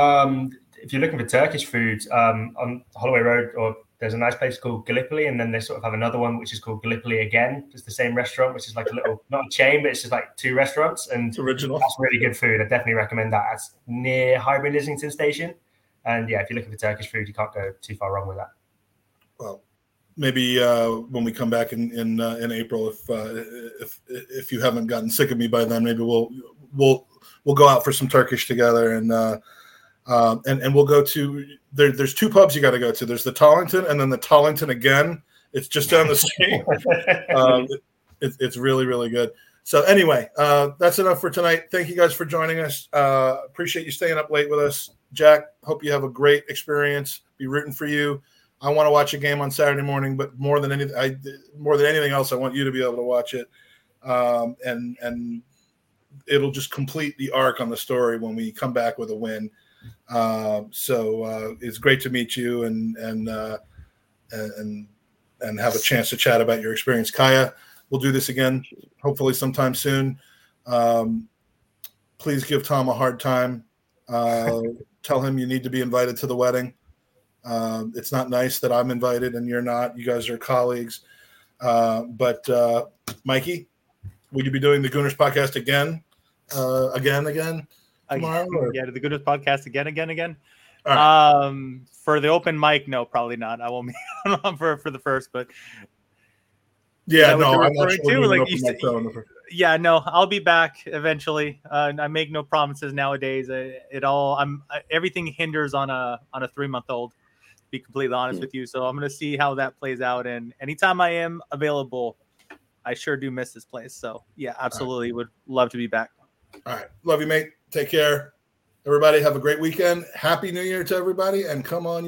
um, if you're looking for Turkish food, um, on Holloway Road, or there's a nice place called Gallipoli, and then they sort of have another one which is called Gallipoli again. It's the same restaurant, which is like a little not a chain, but it's just like two restaurants, and it's original. That's really good food. I definitely recommend that. It's near Highbury Islington Station. And yeah, if you're looking for Turkish food, you can't go too far wrong with that. Well, maybe uh, when we come back in in, uh, in April, if uh, if if you haven't gotten sick of me by then, maybe we'll we'll we'll go out for some Turkish together, and uh, um, and and we'll go to there. There's two pubs you got to go to. There's the Tollington, and then the Tollington again. It's just down the street. um, it, it's really really good. So anyway, uh, that's enough for tonight. Thank you guys for joining us. Uh, appreciate you staying up late with us, Jack. Hope you have a great experience. Be rooting for you. I want to watch a game on Saturday morning, but more than anything, I more than anything else, I want you to be able to watch it, um, and and it'll just complete the arc on the story when we come back with a win. Uh, so uh, it's great to meet you and and uh, and and have a chance to chat about your experience, Kaya. We'll do this again, hopefully sometime soon. Um, please give Tom a hard time. Uh, tell him you need to be invited to the wedding. Um, it's not nice that I'm invited and you're not. You guys are colleagues. Uh, but uh, Mikey, will you be doing the Gooners podcast again, uh, again, again tomorrow? Or? Yeah, the Gooners podcast again, again, again. All right. Um, for the open mic, no, probably not. I won't be on for for the first, but yeah, no, I'm not sure. Like you said, yeah, no, I'll be back eventually. Uh, I make no promises nowadays. I, it all, I'm I, everything hinders on a on a three month old. Be completely honest with you. So I'm going to see how that plays out. And anytime I am available, I sure do miss this place. So yeah, absolutely. Right. Would love to be back. All right. Love you, mate. Take care. Everybody have a great weekend. Happy New Year to everybody. And come on.